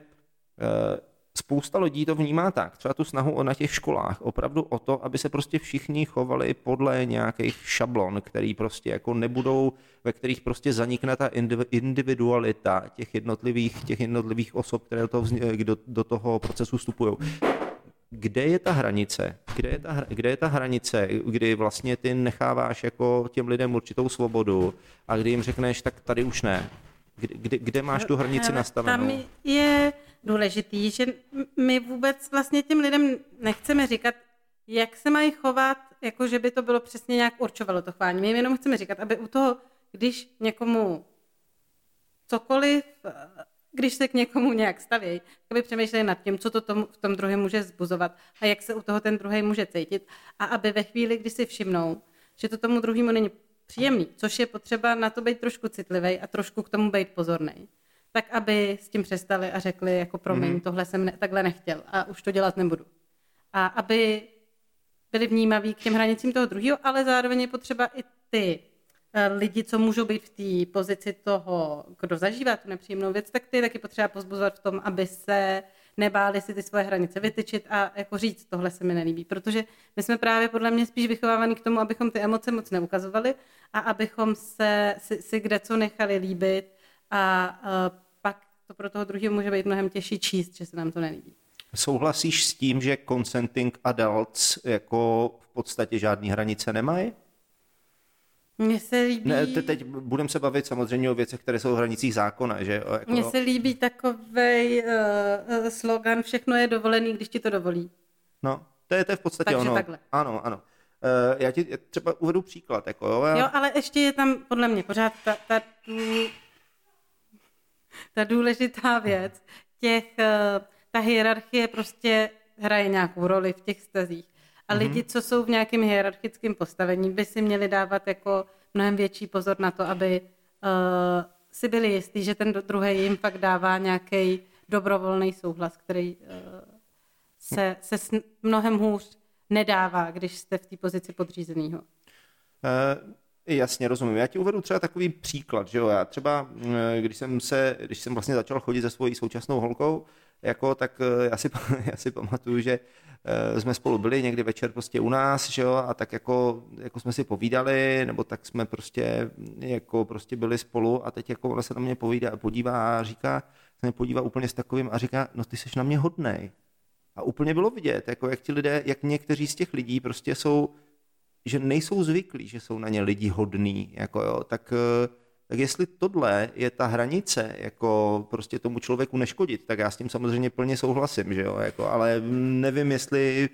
spousta lidí to vnímá tak, třeba tu snahu na těch školách opravdu o to, aby se prostě všichni chovali podle nějakých šablon, který prostě jako nebudou, ve kterých prostě zanikne ta individualita těch jednotlivých osob, které do toho procesu vstupují. Kde je ta hranice, kdy vlastně ty necháváš jako těm lidem určitou svobodu a kdy jim řekneš, tak tady už ne. Kde máš tu hranici nastavenou? Tam je důležitý, že my vůbec vlastně těm lidem nechceme říkat, jak se mají chovat, jako že by to bylo přesně nějak určovalo to chování. My jim jenom chceme říkat, aby u toho, když někomu cokoliv, když se k někomu nějak stavějí, aby přemýšleli nad tím, co to v tom druhém může zbuzovat a jak se u toho ten druhý může cítit a aby ve chvíli, kdy si všimnou, že to tomu druhému není příjemný, což je potřeba na to být trošku citlivý a trošku k tomu být pozorný, tak aby s tím přestali a řekli, jako promiň, tohle jsem takhle nechtěl a už to dělat nebudu. A aby byli vnímaví k těm hranicím toho druhého, ale zároveň je potřeba i ty lidi, co můžou být v té pozici toho, kdo zažívá tu nepříjemnou věc, tak ty taky potřeba pozbuzovat v tom, aby se nebáli si ty svoje hranice vytyčit a jako říct, tohle se mi nelíbí, protože my jsme právě podle mě spíš vychovávaní k tomu, abychom ty emoce moc neukazovali a abychom se si kde co nechali líbit a pak to pro toho druhého může být mnohem těžší číst, že se nám to nelíbí. Souhlasíš s tím, že consenting adults jako v podstatě žádný hranice nemají? Mně se líbí... Ne, teď budeme se bavit samozřejmě o věcech, které jsou v hranicích zákona, že? Jako... Mně se líbí takovej slogan, všechno je dovolený, když ti to dovolí. No, to je v podstatě takže ono. Takže takhle. Ano. Já ti třeba uvedu příklad, jako jo. Já... Jo, ale ještě je tam podle mě pořád ta důležitá věc, ta hierarchie prostě hraje nějakou roli v těch vztazích. A lidi, co jsou v nějakém hierarchickém postavení, by si měli dávat jako mnohem větší pozor na to, aby si byli jistí, že ten druhý jim pak dává nějaký dobrovolný souhlas, který se mnohem hůř nedává, když jste v té pozici podřízenýho. Jasně, rozumím. Já ti uvedu třeba takový příklad, že jo? Já třeba, když jsem vlastně začal chodit se svojí současnou holkou, jako, tak já si pamatuju, že jsme spolu byli někdy večer prostě u nás, že jo, a tak jako jsme si povídali, nebo tak jsme prostě jako prostě byli spolu a teď jako ona se na mě podívá a říká, se mě podívá úplně s takovým a říká, no ty seš na mě hodnej. A úplně bylo vidět, jako jak ti lidé, jak někteří z těch lidí prostě jsou, že nejsou zvyklí, že jsou na ně lidi hodný, jako jo, tak jestli tohle je ta hranice, jako prostě tomu člověku neškodit, tak já s tím samozřejmě plně souhlasím, že jo, jako, ale nevím, jestli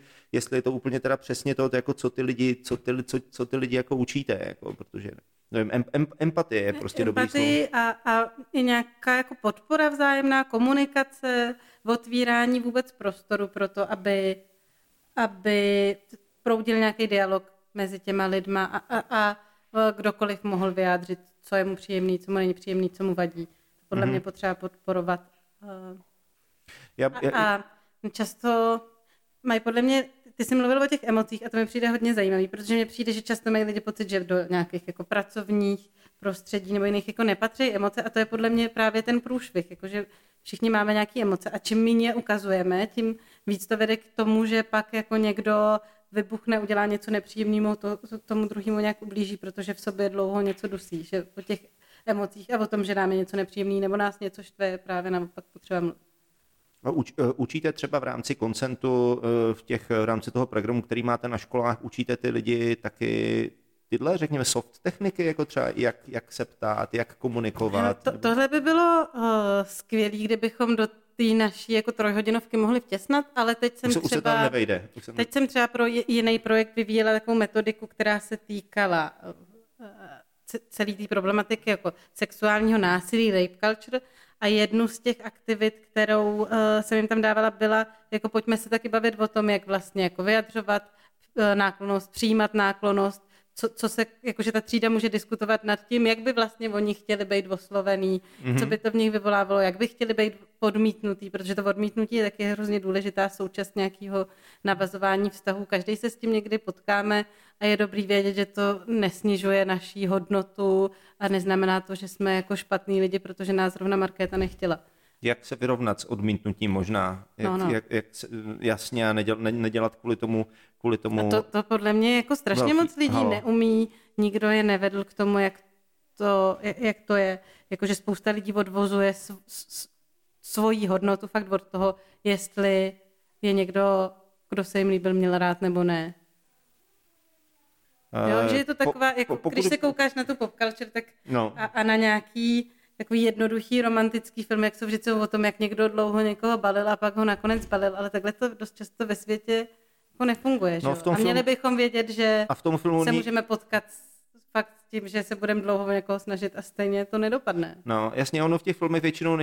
je to úplně teda přesně to, jako co ty lidi jako učíte, jako, protože nevím, empatie je prostě dobrý slovo. Empatie a i nějaká jako podpora vzájemná, komunikace, otvírání vůbec prostoru pro to, aby proudil nějaký dialog mezi těma lidma a kdokoliv mohl vyjádřit, co je mu příjemný, co mu není příjemný, co mu vadí. To podle mě potřeba podporovat. A často mají podle mě, ty jsi mluvil o těch emocích a to mi přijde hodně zajímavý, protože mně přijde, že často mají lidi pocit, že do nějakých jako pracovních prostředí nebo jiných jako nepatří emoce a to je podle mě právě ten průšvih, jakože všichni máme nějaké emoce a čím míň je ukazujeme, tím víc to vede k tomu, že pak jako někdo vybuchne, udělá něco nepříjemného, tomu druhému nějak ublíží, protože v sobě dlouho něco dusí. Že o těch emocích a o tom, že nám je něco nepříjemný nebo nás něco štve, právě naopak potřeba mluvit. Učíte třeba v rámci konsentu, v rámci toho programu, který máte na školách, učíte ty lidi taky tyhle, řekněme, soft techniky, jako třeba jak se ptát, jak komunikovat? Tohle by bylo skvělé, kdybychom do té naší jako trojhodinovky mohli vtěsnat, ale teď jsem třeba pro jiný projekt vyvíjela takovou metodiku, která se týkala celé té problematiky jako sexuálního násilí, rape culture, a jednu z těch aktivit, kterou jsem jim tam dávala, byla, jako pojďme se taky bavit o tom, jak vlastně jako vyjadřovat náklonnost, přijímat náklonnost, co se, jakože ta třída může diskutovat nad tím, jak by vlastně oni chtěli být oslovený, co by to v nich vyvolávalo, jak by chtěli být odmítnutý, protože to odmítnutí je taky hrozně důležitá součást nějakého navazování vztahu. Každý se s tím někdy potkáme a je dobrý vědět, že to nesnižuje naší hodnotu a neznamená to, že jsme jako špatný lidi, protože nás zrovna Markéta nechtěla. Jak se vyrovnat s odmítnutím možná? Jasně, a nedělat kvůli tomu... A to podle mě jako strašně moc lidí neumí, nikdo je nevedl k tomu, jak to je. Jakože spousta lidí odvozuje svoji hodnotu fakt od toho, jestli je někdo, kdo se jim líbil, měl rád nebo ne. Jo, že je to taková, když se koukáš na tu pop culture, tak a na nějaký takový jednoduchý romantický film, jak jsou vždycky o tom, jak někdo dlouho někoho balil a pak ho nakonec balil, ale takhle to dost často ve světě jako nefunguje. No, a měli bychom vědět, že se můžeme potkat fakt s tím, že se budeme dlouho někoho snažit a stejně to nedopadne. No jasně, ono v těch filmech většinou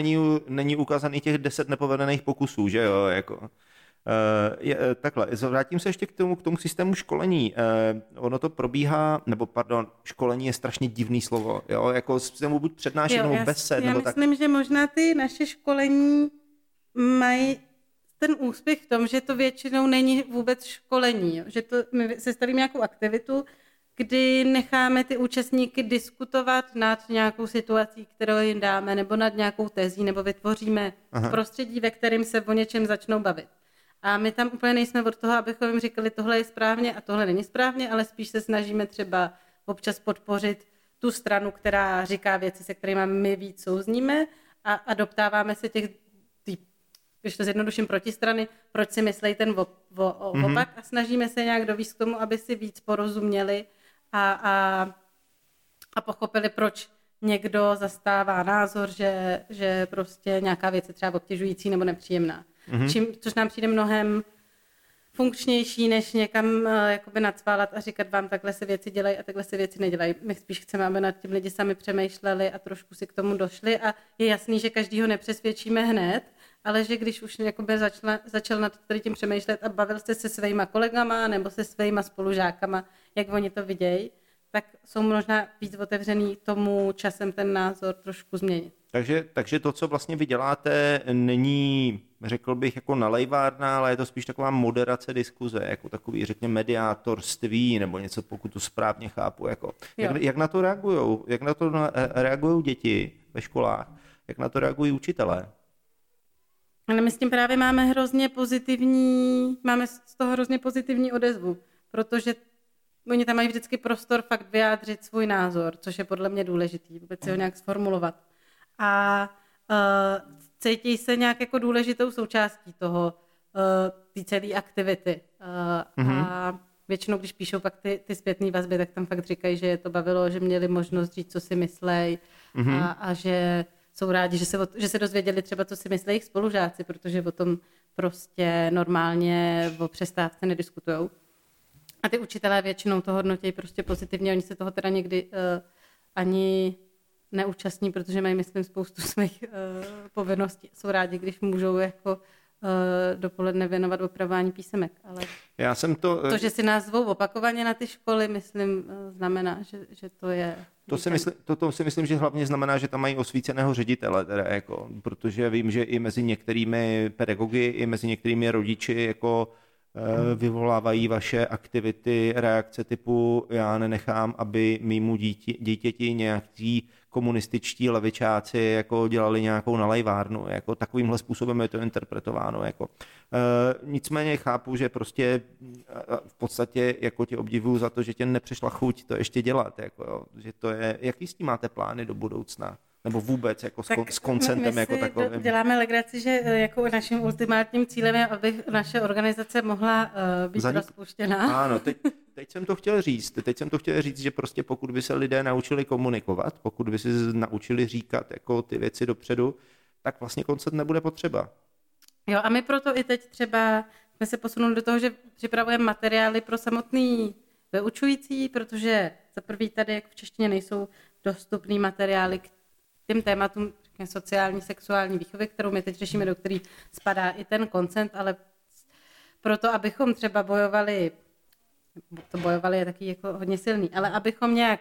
není ukázaný těch 10 nepovedených pokusů, že jo, jako... Takhle, vrátím se ještě k tomu systému školení. Ono to probíhá, školení je strašně divný slovo, jo, jako systému buď přednášenou nebo besed. Já myslím, že možná ty naše školení mají ten úspěch v tom, že to většinou není vůbec školení, jo? Že to my sestavíme nějakou aktivitu, kdy necháme ty účastníky diskutovat nad nějakou situací, kterou jim dáme, nebo nad nějakou tezí, nebo vytvoříme prostředí, ve kterém se o něčem začnou bavit. A my tam úplně nejsme od toho, abychom jim říkali, tohle je správně a tohle není správně, ale spíš se snažíme třeba občas podpořit tu stranu, která říká věci, se kterými my víc souzníme a doptáváme se když to zjednoduším, protistrany, proč si myslí ten opak a snažíme se nějak dovést k tomu, aby si víc porozuměli a pochopili, proč někdo zastává názor, že prostě nějaká věc je třeba obtěžující nebo nepříjemná. Což nám přijde mnohem funkčnější, než někam jakoby nacválat a říkat vám, takhle se věci dělají a takhle se věci nedělají. My spíš chceme, aby nad tím lidi sami přemýšleli a trošku si k tomu došli a je jasný, že každýho nepřesvědčíme hned, ale že když už jakoby začal nad tím přemýšlet a bavil jste se svýma kolegama nebo se svýma spolužákama, jak oni to vidějí, tak jsou možná víc otevřený tomu časem ten názor trošku změnit. Takže to, co vlastně vy děláte, není, řekl bych, jako nalejvárna, ale je to spíš taková moderace diskuze, jako takový, řekněme, mediátorství nebo něco, pokud to správně chápu. Jako. Jak na to reagují děti ve školách? Jak na to reagují učitelé? Ale my s tím právě máme z toho hrozně pozitivní odezvu, protože oni tam mají vždycky prostor fakt vyjádřit svůj názor, což je podle mě důležitý, vůbec si ho nějak sformulovat. A cítí se nějak jako důležitou součástí toho, té celé aktivity. A většinou, když píšou pak ty zpětné vazby, tak tam fakt říkají, že je to bavilo, že měli možnost říct, co si myslej a že jsou rádi, že se dozvěděli třeba, co si myslí jich spolužáci, protože o tom prostě normálně o přestávce nediskutujou. A ty učitelé většinou to hodnotí prostě pozitivně, oni se toho teda někdy ani neúčastní, protože mají, myslím, spoustu svých povinností. Jsou rádi, když můžou jako dopoledne věnovat opravování písemek. Ale to, že si nás zvou opakovaně na ty školy, myslím, znamená, že to je... To si myslím, že hlavně znamená, že tam mají osvíceného ředitele, teda jako, protože vím, že i mezi některými pedagogy, i mezi některými rodiči jako vyvolávají vaše aktivity, reakce typu já nenechám, aby mému dítěti nějaký komunističtí levičáci jako dělali nějakou nalejvárnu, jako takovýmhle způsobem je to interpretováno. Jako. Nicméně chápu, že prostě v podstatě jako tě obdivuju za to, že tě nepřišla chuť to ještě dělat. Jako, jo. Že to je, jaký s tím máte plány do budoucna? Nebo vůbec jako s koncentem jako takovým? Tak děláme legraci, že jako naším ultimátním cílem je, aby naše organizace mohla být rozpuštěná. Ano, teď jsem to chtěl říct. Teď jsem to chtěl říct, že prostě pokud by se lidé naučili komunikovat, pokud by si naučili říkat jako ty věci dopředu, tak vlastně koncert nebude potřeba. Jo, a my proto i teď třeba jsme se posunuli do toho, že připravujeme materiály pro samotný vyučující, protože za prvý tady jako v češtině nejsou dostupný materiály k těm tématům sociální, sexuální výchovy, kterou my teď řešíme, do který spadá i ten consent, ale proto, abychom třeba bojovali je taky jako hodně silný, ale abychom nějak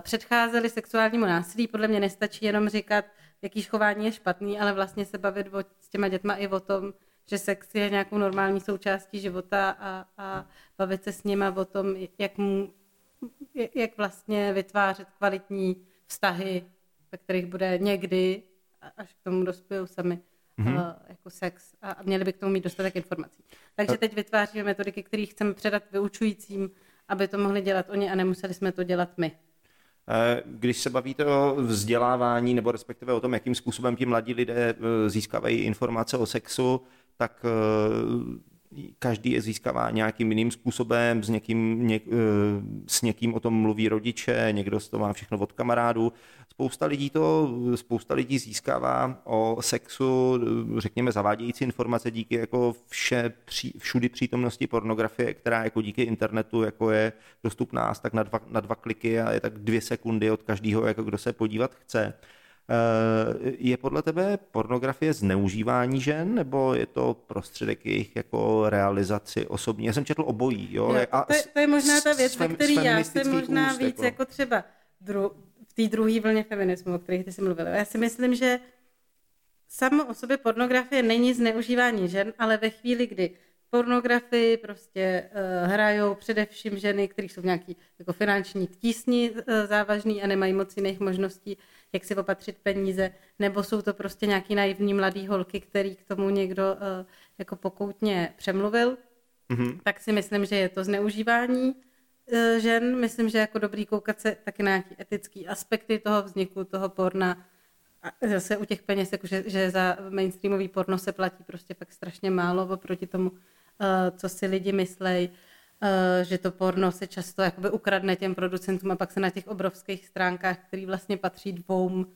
předcházeli sexuálnímu násilí, podle mě nestačí jenom říkat, jaký chování je špatný, ale vlastně se bavit s těma dětma i o tom, že sex je nějakou normální součástí života a bavit se s nima o tom, jak vlastně vytvářet kvalitní vztahy, ve kterých bude někdy, až k tomu dospějou sami, jako sex a měli by k tomu mít dostatek informací. Takže teď vytváříme metodiky, které chceme předat vyučujícím, aby to mohli dělat oni a nemuseli jsme to dělat my. Když se bavíte o vzdělávání nebo respektive o tom, jakým způsobem ti mladí lidé získávají informace o sexu, tak každý je získává nějakým jiným způsobem, s někým o tom mluví rodiče, někdo to má všechno od kamarádů. Spousta lidí získává o sexu, řekněme, zavádějící informace díky jako všudy přítomnosti pornografie, která jako díky internetu jako je dostupná tak na dva kliky a je tak 2 sekundy od každého, jako kdo se podívat chce. Je podle tebe pornografie zneužívání žen, nebo je to prostředek jejich jako realizaci osobní? Já jsem četl obojí. Jo? Jo, to je možná ta věc, ve které já jsem možná úst, víc jako třeba v té druhé vlně feminismu, o kterých ty jsi mluvila. Já si myslím, že samo o sobě pornografie není zneužívání žen, ale ve chvíli, kdy pornografii prostě hrajou především ženy, které jsou v nějaký jako finanční tísni závažný a nemají moc jiných možností, jak si opatřit peníze, nebo jsou to prostě nějaký naivní mladý holky, který k tomu někdo jako pokoutně přemluvil, tak si myslím, že je to zneužívání žen. Myslím, že jako dobrý koukat se taky na nějaký etický aspekty toho vzniku, toho porna. A zase u těch peněz, že za mainstreamový porno se platí prostě fakt strašně málo oproti tomu, co si lidi myslejí, že to porno se často jakoby ukradne těm producentům a pak se na těch obrovských stránkách, který vlastně patří dvou,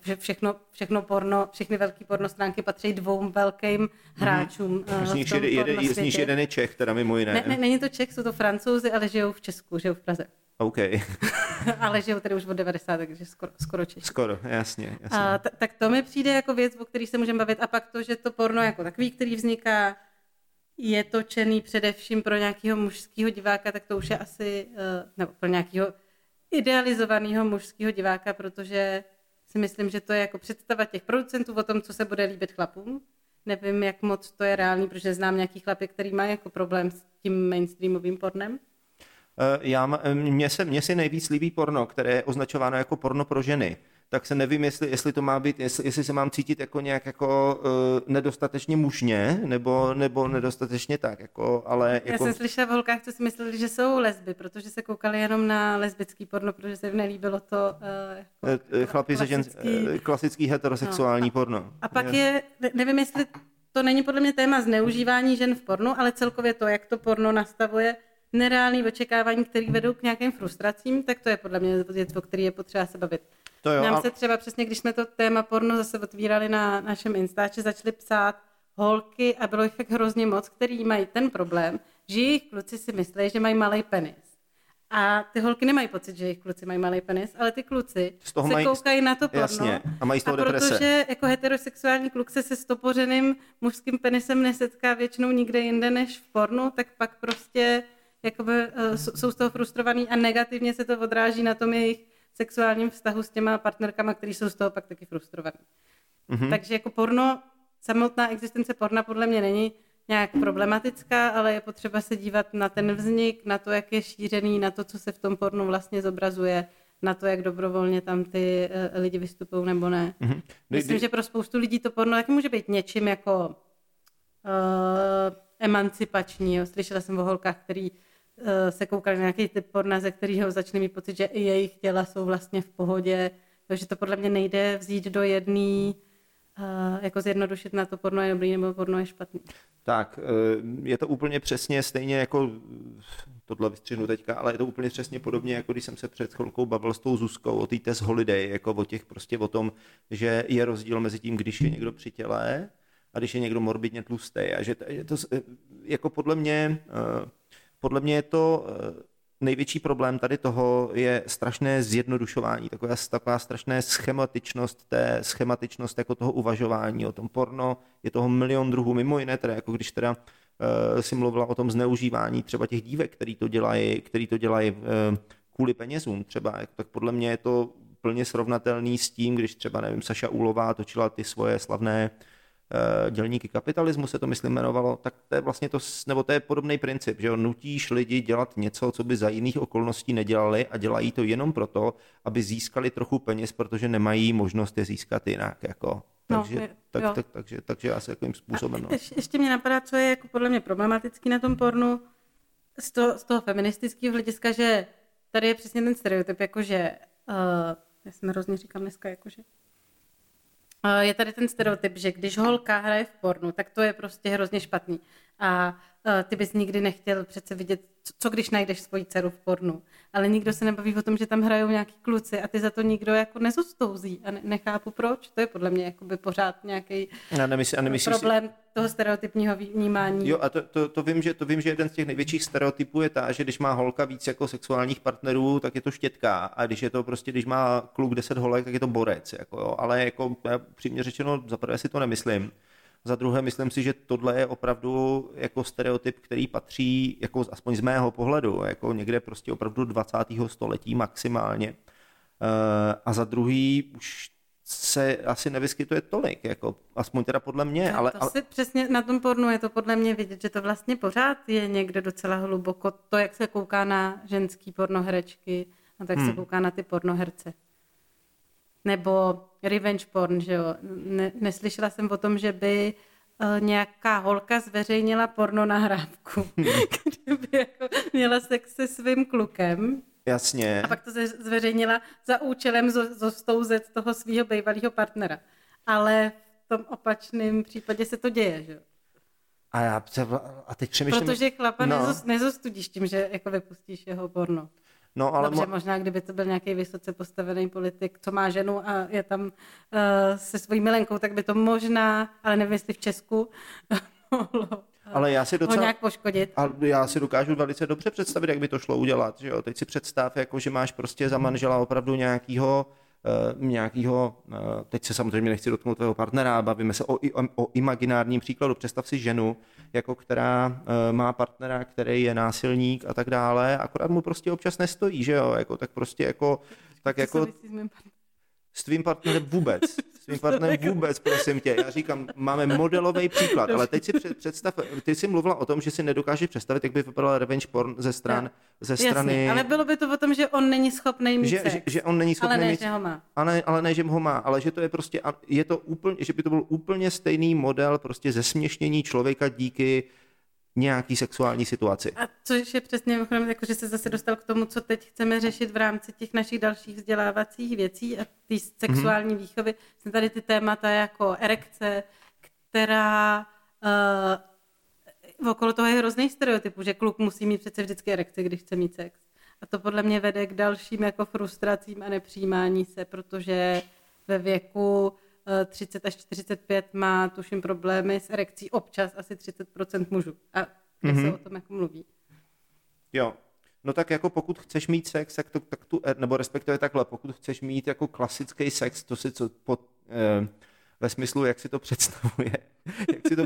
že všechno porno, všechny velký porno stránky patří 2 velkým hráčům. Z níž jeden je Čech, teda mimo jiné. Ne, není to Čech, jsou to Francouzi, ale žijou v Česku, žijou v Praze. OK. Ale žijou tady už od 90, takže skoro Češi. Skoro, jasně. Tak to mi přijde jako věc, o který se můžeme bavit. A pak to, že to porno jako takový, který vzniká, je točený především pro nějakého mužského diváka, tak to už je asi, nebo pro nějakého idealizovaného mužského diváka, protože si myslím, že to je jako představa těch producentů o tom, co se bude líbit chlapům. Nevím, jak moc to je reálný, protože znám nějaký chlapy, který má jako problém s tím mainstreamovým pornem. Mně se nejvíc líbí porno, které je označováno jako porno pro ženy. Tak se nevím, jestli to má být, jestli se mám cítit jako nějak jako nedostatečně mužně, nebo nedostatečně tak. Jako, ale jako... Já jsem slyšela v holkách, co si mysleli, že jsou lesby, protože se koukali jenom na lesbický porno, protože se jim nelíbilo to chlapi ze žen, klasický heterosexuální porno. A pak je, nevím, jestli to není podle mě téma zneužívání žen v pornu, ale celkově to, jak to porno nastavuje nereální očekávání, které vedou k nějakým frustracím, tak to je podle mě věc, o který je potřeba se bavit. Nám se třeba přesně, když jsme to téma porno zase otvírali na našem Instači, začaly psát holky a bylo jich tak hrozně moc, který mají ten problém, že jejich kluci si myslí, že mají malej penis. A ty holky nemají pocit, že jejich kluci mají malej penis, ale ty kluci se koukají na to porno. Jasně, a mají z toho deprese. Protože jako heterosexuální kluk se stopořeným mužským penisem nesetká většinou nikde jinde než v pornu, tak pak prostě jakoby jsou z toho frustrovaný a negativně se to odráží na tom jejich sexuálním vztahu s těma partnerkama, který jsou z toho pak taky frustrovaný. Takže jako porno, samotná existence porna podle mě není nějak problematická, ale je potřeba se dívat na ten vznik, na to, jak je šířený, na to, co se v tom pornu vlastně zobrazuje, na to, jak dobrovolně tam ty lidi vystupují nebo ne. Mm-hmm. Myslím, že pro spoustu lidí to porno taky může být něčím jako emancipační. Jo. Slyšela jsem o holkách, který se koukali na nějaký typ porna, ze kterého začali mít pocit, že i jejich těla jsou vlastně v pohodě. Takže to podle mě nejde vzít do jedné, jako zjednodušit na to porno je dobrý nebo porno je špatný. Tak, je to úplně přesně stejně jako, tohle vystřihnu teďka, ale je to úplně přesně podobně, jako když jsem se před chvilkou bavil s tou Zuzkou o té test holiday, jako o těch prostě o tom, že je rozdíl mezi tím, když je někdo při těle a když je někdo morbidně tlustý. A že to, jako podle mě je to největší problém tady toho je strašné zjednodušování, taková strašná schematičnost, schematičnost jako toho uvažování o tom porno, je toho milion druhů, mimo jiné, teda jako když teda si mluvila o tom zneužívání třeba těch dívek, který to dělají kvůli penězům třeba, tak podle mě je to plně srovnatelný s tím, když třeba, nevím, Saša Uhlová točila ty svoje slavné Dělníky kapitalismu se to, myslím, jmenovalo, tak to je vlastně to, nebo to je podobný princip, že nutíš lidi dělat něco, co by za jiných okolností nedělali a dělají to jenom proto, aby získali trochu peněz, protože nemají možnost je získat jinak, jako. Takže asi takovým způsobem. Ještě mě napadá, co je jako podle mě problematický na tom pornu z toho feministického hlediska, že tady je přesně ten stereotyp, jakože, já jsem hrozně říkám dneska, jakože je tady ten stereotyp, že když holka hraje v pornu, tak to je prostě hrozně špatný. A ty bys nikdy nechtěl přece vidět, co když najdeš svoji dceru v pornu. Ale nikdo se nebaví o tom, že tam hrajou nějaký kluci a ty za to nikdo jako nezostouzí. A nechápu proč. To je podle mě jakoby pořád nějaký problém toho stereotypního vnímání. Jo, a to vím, že jeden z těch největších stereotypů je ta, že když má holka víc jako sexuálních partnerů, tak je to štětká. A když je to prostě, když má kluk 10 holek, tak je to borec. Jako, jo. Ale jako přímě řečeno, za prvé si to nemyslím. Za druhé, myslím si, že tohle je opravdu jako stereotyp, který patří, jako aspoň z mého pohledu, jako někde prostě opravdu 20. století maximálně. A za druhý už se asi nevyskytuje tolik, jako aspoň teda podle mě. Ale si přesně na tom pornu je to podle mě vidět, že to vlastně pořád je někde docela hluboko to, jak se kouká na ženský pornoherečky a tak se kouká na ty pornoherce. Nebo revenge porn, že jo. Neslyšela jsem o tom, že by nějaká holka zveřejnila porno nahrávku, kde by jako měla sex se svým klukem. Jasně. A pak to zveřejnila za účelem zostouzet toho svého bývalého partnera. Ale v tom opačném případě se to děje, že jo. A já teď přemýšlím... Protože chlapa nezostudíš tím, že jako vypustíš jeho porno. No, ale dobře, možná kdyby to byl nějaký vysoce postavený politik, co má ženu a je tam se svojí milenkou, tak by to možná, ale nevím, jestli v Česku, ale já si ho nějak poškodit. Ale já si dokážu velice dobře představit, jak by to šlo udělat. Že jo? Teď si představ, jako, že máš prostě za manžela opravdu nějakýho, teď se samozřejmě nechci dotknout tvého partnera, bavíme se o imaginárním příkladu. Představ si ženu, jako která má partnera, který je násilník a tak dále, akorát mu prostě občas nestojí, že jo, jako, tak prostě jako... Tak jako s tvým partnerem vůbec. S tvým partnerem vůbec, prosím tě. Já říkám, máme modelový příklad, ale teď si představ, ty jsi mluvila o tom, že si nedokážeš představit, jak by vypadal revenge porn ze strany... Jasně, ale bylo by to o tom, že on není schopný mít sex. Že on není schopný mít... že ho má. Ale ne, že ho má, ale že to je prostě... Je to úplně, že by to byl úplně stejný model prostě zesměšnění člověka díky nějaký sexuální situaci. A což je přesně, jako, že se zase dostal k tomu, co teď chceme řešit v rámci těch našich dalších vzdělávacích věcí a té sexuální výchovy. Jsou tady ty témata jako erekce, která okolo toho je hrozný stereotyp, že kluk musí mít přece vždycky erekci, když chce mít sex. A to podle mě vede k dalším jako frustracím a nepřijímání se, protože ve věku 30 až 45 má, tuším, problémy s erekcí občas asi 30% mužů. A jak se o tom jako mluví. Jo. No tak jako pokud chceš mít sex, nebo respektive takhle, pokud chceš mít jako klasický sex, to si ve smyslu, jak si to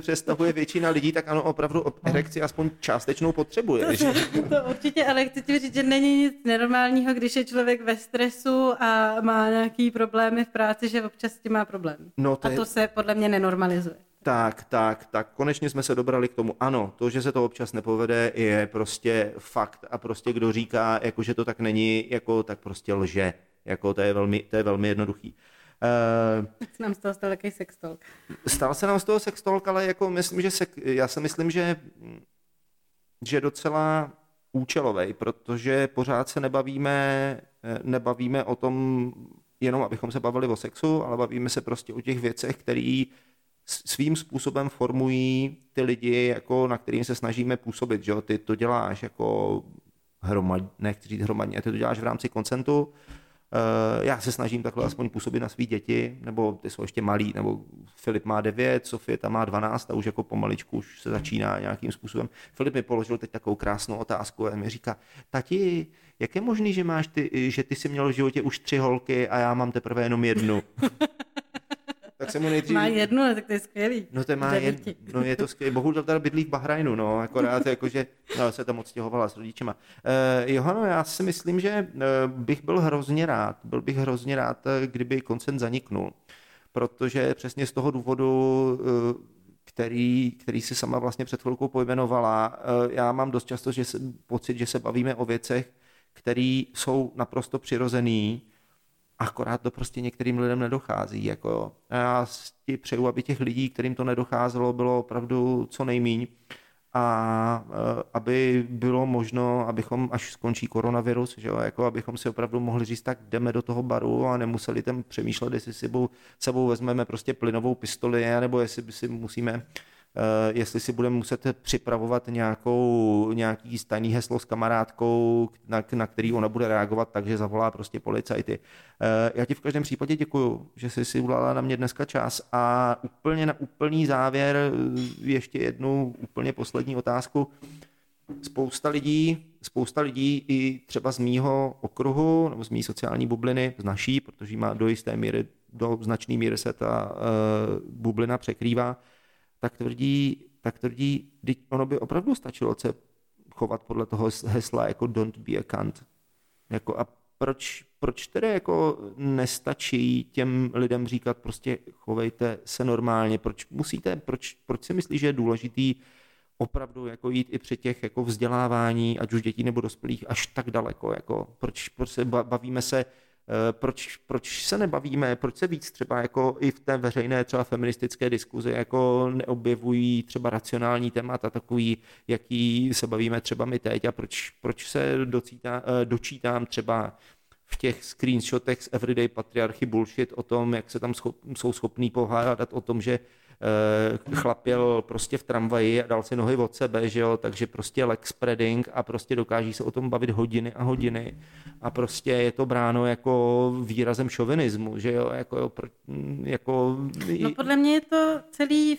představuje většina lidí, tak ano, opravdu erekci aspoň částečnou potřebuje. To určitě, ale chci ti říct, že není nic nenormálního, když je člověk ve stresu a má nějaký problémy v práci, že občas s tím má problém. No to a to se podle mě nenormalizuje. Tak, konečně jsme se dobrali k tomu. Ano, to, že se to občas nepovede, je prostě fakt a prostě kdo říká, jako, že to tak není, jako, tak prostě lže. Jako, to je velmi jednoduchý. Nám z toho stal takový sextalk. Stal se nám z toho sextalk, ale jako myslím, že já si myslím, že docela účelovej, protože pořád se nebavíme o tom, jenom abychom se bavili o sexu, ale bavíme se prostě o těch věcech, které svým způsobem formují ty lidi, jako na kterým se snažíme působit, že jo? Ty to děláš jako hromadně, ty to děláš v rámci konsentu. Já se snažím takhle aspoň působit na svý děti, nebo ty jsou ještě malí, nebo Filip má 9, Sofie tam má 12 a už jako pomaličku už se začíná nějakým způsobem. Filip mi položil teď takovou krásnou otázku a mi říká: "Tati, jak je možný, že ty jsi měl v životě už 3 holky a já mám teprve jenom 1?" Tak se mu nejdřív... Má 1, ale tak to je skvělý. No to má 1, no je to skvělý. Bohužel teda bydlí v Bahrajnu, no, akorát jakože no, se tam odstěhovala s rodičima. Johano, já si myslím, že bych byl hrozně rád, kdyby koncent zaniknul, protože přesně z toho důvodu, který si sama vlastně před chvilkou pojmenovala, já mám dost často pocit, že se bavíme o věcech, které jsou naprosto přirozený, akorát to prostě některým lidem nedochází. Jako. Já ti přeju, aby těch lidí, kterým to nedocházelo, bylo opravdu co nejmíň a aby bylo možno, abychom, až skončí koronavirus, že jo, jako abychom si opravdu mohli říct, tak jdeme do toho baru a nemuseli tam přemýšlet, jestli si sebou vezmeme prostě plynovou pistoli, nebo jestli si budeme muset připravovat nějaký tajný heslo s kamarádkou, na který ona bude reagovat, takže zavolá prostě policajty. Já ti v každém případě děkuju, že jsi si udělala na mě dneska čas a úplně na úplný závěr ještě jednu úplně poslední otázku. Spousta lidí i třeba z mýho okruhu nebo z mý sociální bubliny, z naší, protože má do značné míry se ta bublina překrývá, tak tvrdí, ono by opravdu stačilo se chovat podle toho hesla jako don't be a cunt. Jako a proč tedy jako nestačí těm lidem říkat prostě chovejte se normálně, proč si myslíš, že je důležitý opravdu jako jít i při těch jako vzdělávání, ať už dětí nebo dospělých, až tak daleko, jako proč se víc třeba jako i v té veřejné třeba feministické diskuzi jako neobjevují třeba racionální témata takový, jaký se bavíme třeba my teď a proč se dočítám třeba v těch screenshotech z Everyday Patriarchy Bullshit o tom, jak se tam jsou schopní pohádat o tom, že chlap jel prostě v tramvaji a dal si nohy od sebe, že jo, takže prostě leg spreading a prostě dokáží se o tom bavit hodiny a hodiny a prostě je to bráno jako výrazem šovinismu, že jo, jako... No podle mě je to celý,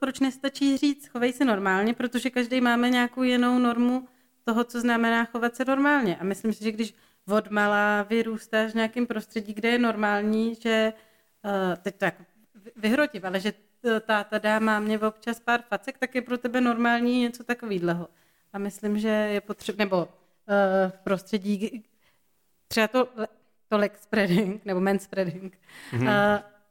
proč nestačí říct chovej se normálně, protože každý máme nějakou jinou normu toho, co znamená chovat se normálně a myslím si, že když odmala vyrůstáš v nějakém prostředí, kde je normální, že teď to jako vyhrotím, ale že táta dá mámě občas pár facek, tak je pro tebe normální něco takovýhleho. A myslím, že je potřeba, nebo v prostředí, třeba to leg spreading, nebo men spreading,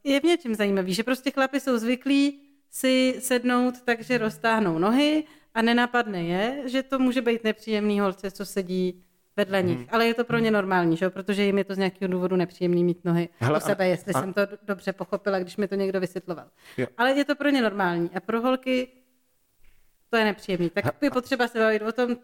je v něčem zajímavý, že prostě chlapi jsou zvyklí si sednout tak, že roztáhnou nohy a nenapadne je, že to může být nepříjemný holce, co sedí vedle nich. Ale je to pro ně normální, že? Protože jim je to z nějakého důvodu nepříjemný mít nohy u sebe, jestli jsem to dobře pochopila, když mi to někdo vysvětloval. Jo. Ale je to pro ně normální a pro holky to je nepříjemný. Tak je potřeba se bavit o tom,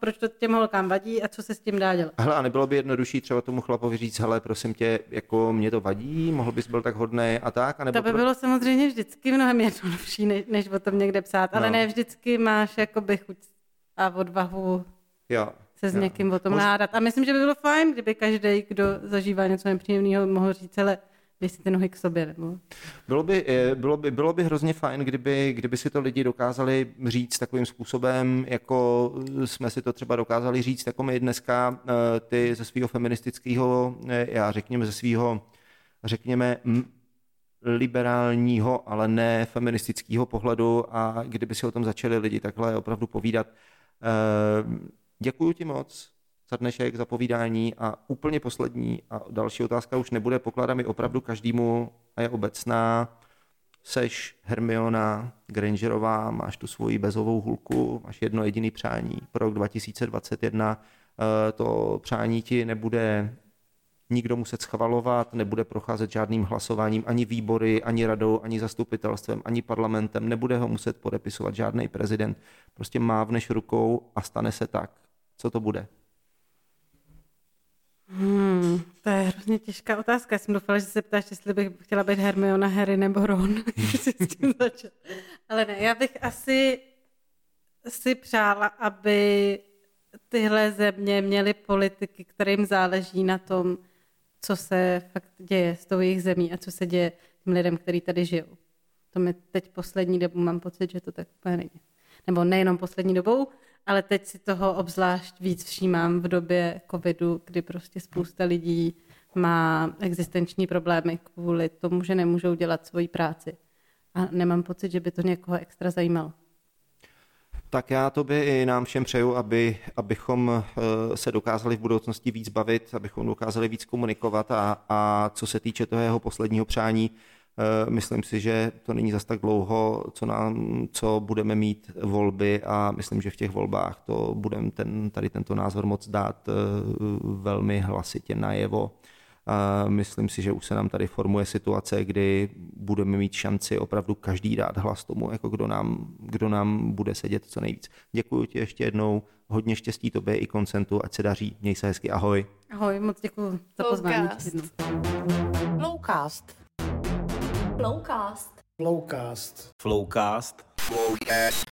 proč to těm holkám vadí a co se s tím dá dělat. Hele, a nebylo by jednodušší třeba tomu chlapovi říct, hele, prosím tě, jako mě to vadí, mohl bys byl tak hodnej a tak? Anebo to by bylo samozřejmě vždycky mnohem jednodušší, než o tom někde psát, ale ne vždycky máš jakoby chuť a odvahu. Jo. Se s někým o tom hádat. A myslím, že by bylo fajn, kdyby každý, kdo zažívá něco nepříjemného, mohl říct, ale dej si ty nohy k sobě. Nebo... Bylo by hrozně fajn, kdyby si to lidi dokázali říct takovým způsobem, jako jsme si to třeba dokázali říct, jako my dneska, ty ze svého feministického, já řekněme ze svého, řekněme, liberálního, ale ne feministického pohledu a kdyby si o tom začali lidi takhle opravdu povídat. Děkuju ti moc za dnešek, za povídání a úplně poslední a další otázka už nebude, pokládám ji opravdu každému a je obecná. seš Hermiona Grangerová, máš tu svoji bezovou hulku, máš jedno jediné přání pro rok 2021, to přání ti nebude nikdo muset schvalovat, nebude procházet žádným hlasováním, ani výbory, ani radou, ani zastupitelstvem, ani parlamentem, nebude ho muset podepisovat žádný prezident. Prostě mávneš rukou a stane se tak. Co to bude? To je hrozně těžká otázka. Já jsem doufala, že se ptáš, jestli bych chtěla být Hermiona, Harry nebo Ron. Ale ne, já bych asi si přála, aby tyhle země měly politiky, kterým záleží na tom, co se fakt děje s tou jejich zemí a co se děje těm lidem, kteří tady žijou. To mi teď poslední dobu mám pocit, že to tak úplně není. Nebo nejenom poslední dobou, ale teď si toho obzvlášť víc všímám v době covidu, kdy prostě spousta lidí má existenční problémy kvůli tomu, že nemůžou dělat svoji práci. A nemám pocit, že by to někoho extra zajímalo. Tak já tobě i nám všem přeju, abychom se dokázali v budoucnosti víc bavit, abychom dokázali víc komunikovat a co se týče toho jeho posledního přání, myslím si, že to není zas tak dlouho, co budeme mít volby a myslím, že v těch volbách to budeme tento názor moc dát velmi hlasitě najevo. Myslím si, že už se nám tady formuje situace, kdy budeme mít šanci opravdu každý dát hlas tomu, jako kdo nám bude sedět co nejvíc. Děkuji ti ještě jednou, hodně štěstí tobě i Konsentu, ať se daří, měj se hezky, ahoj. Ahoj, moc děkuji za pozvání. Flowcast. Flowcast. Flowcast. Flowcast. Flowcast.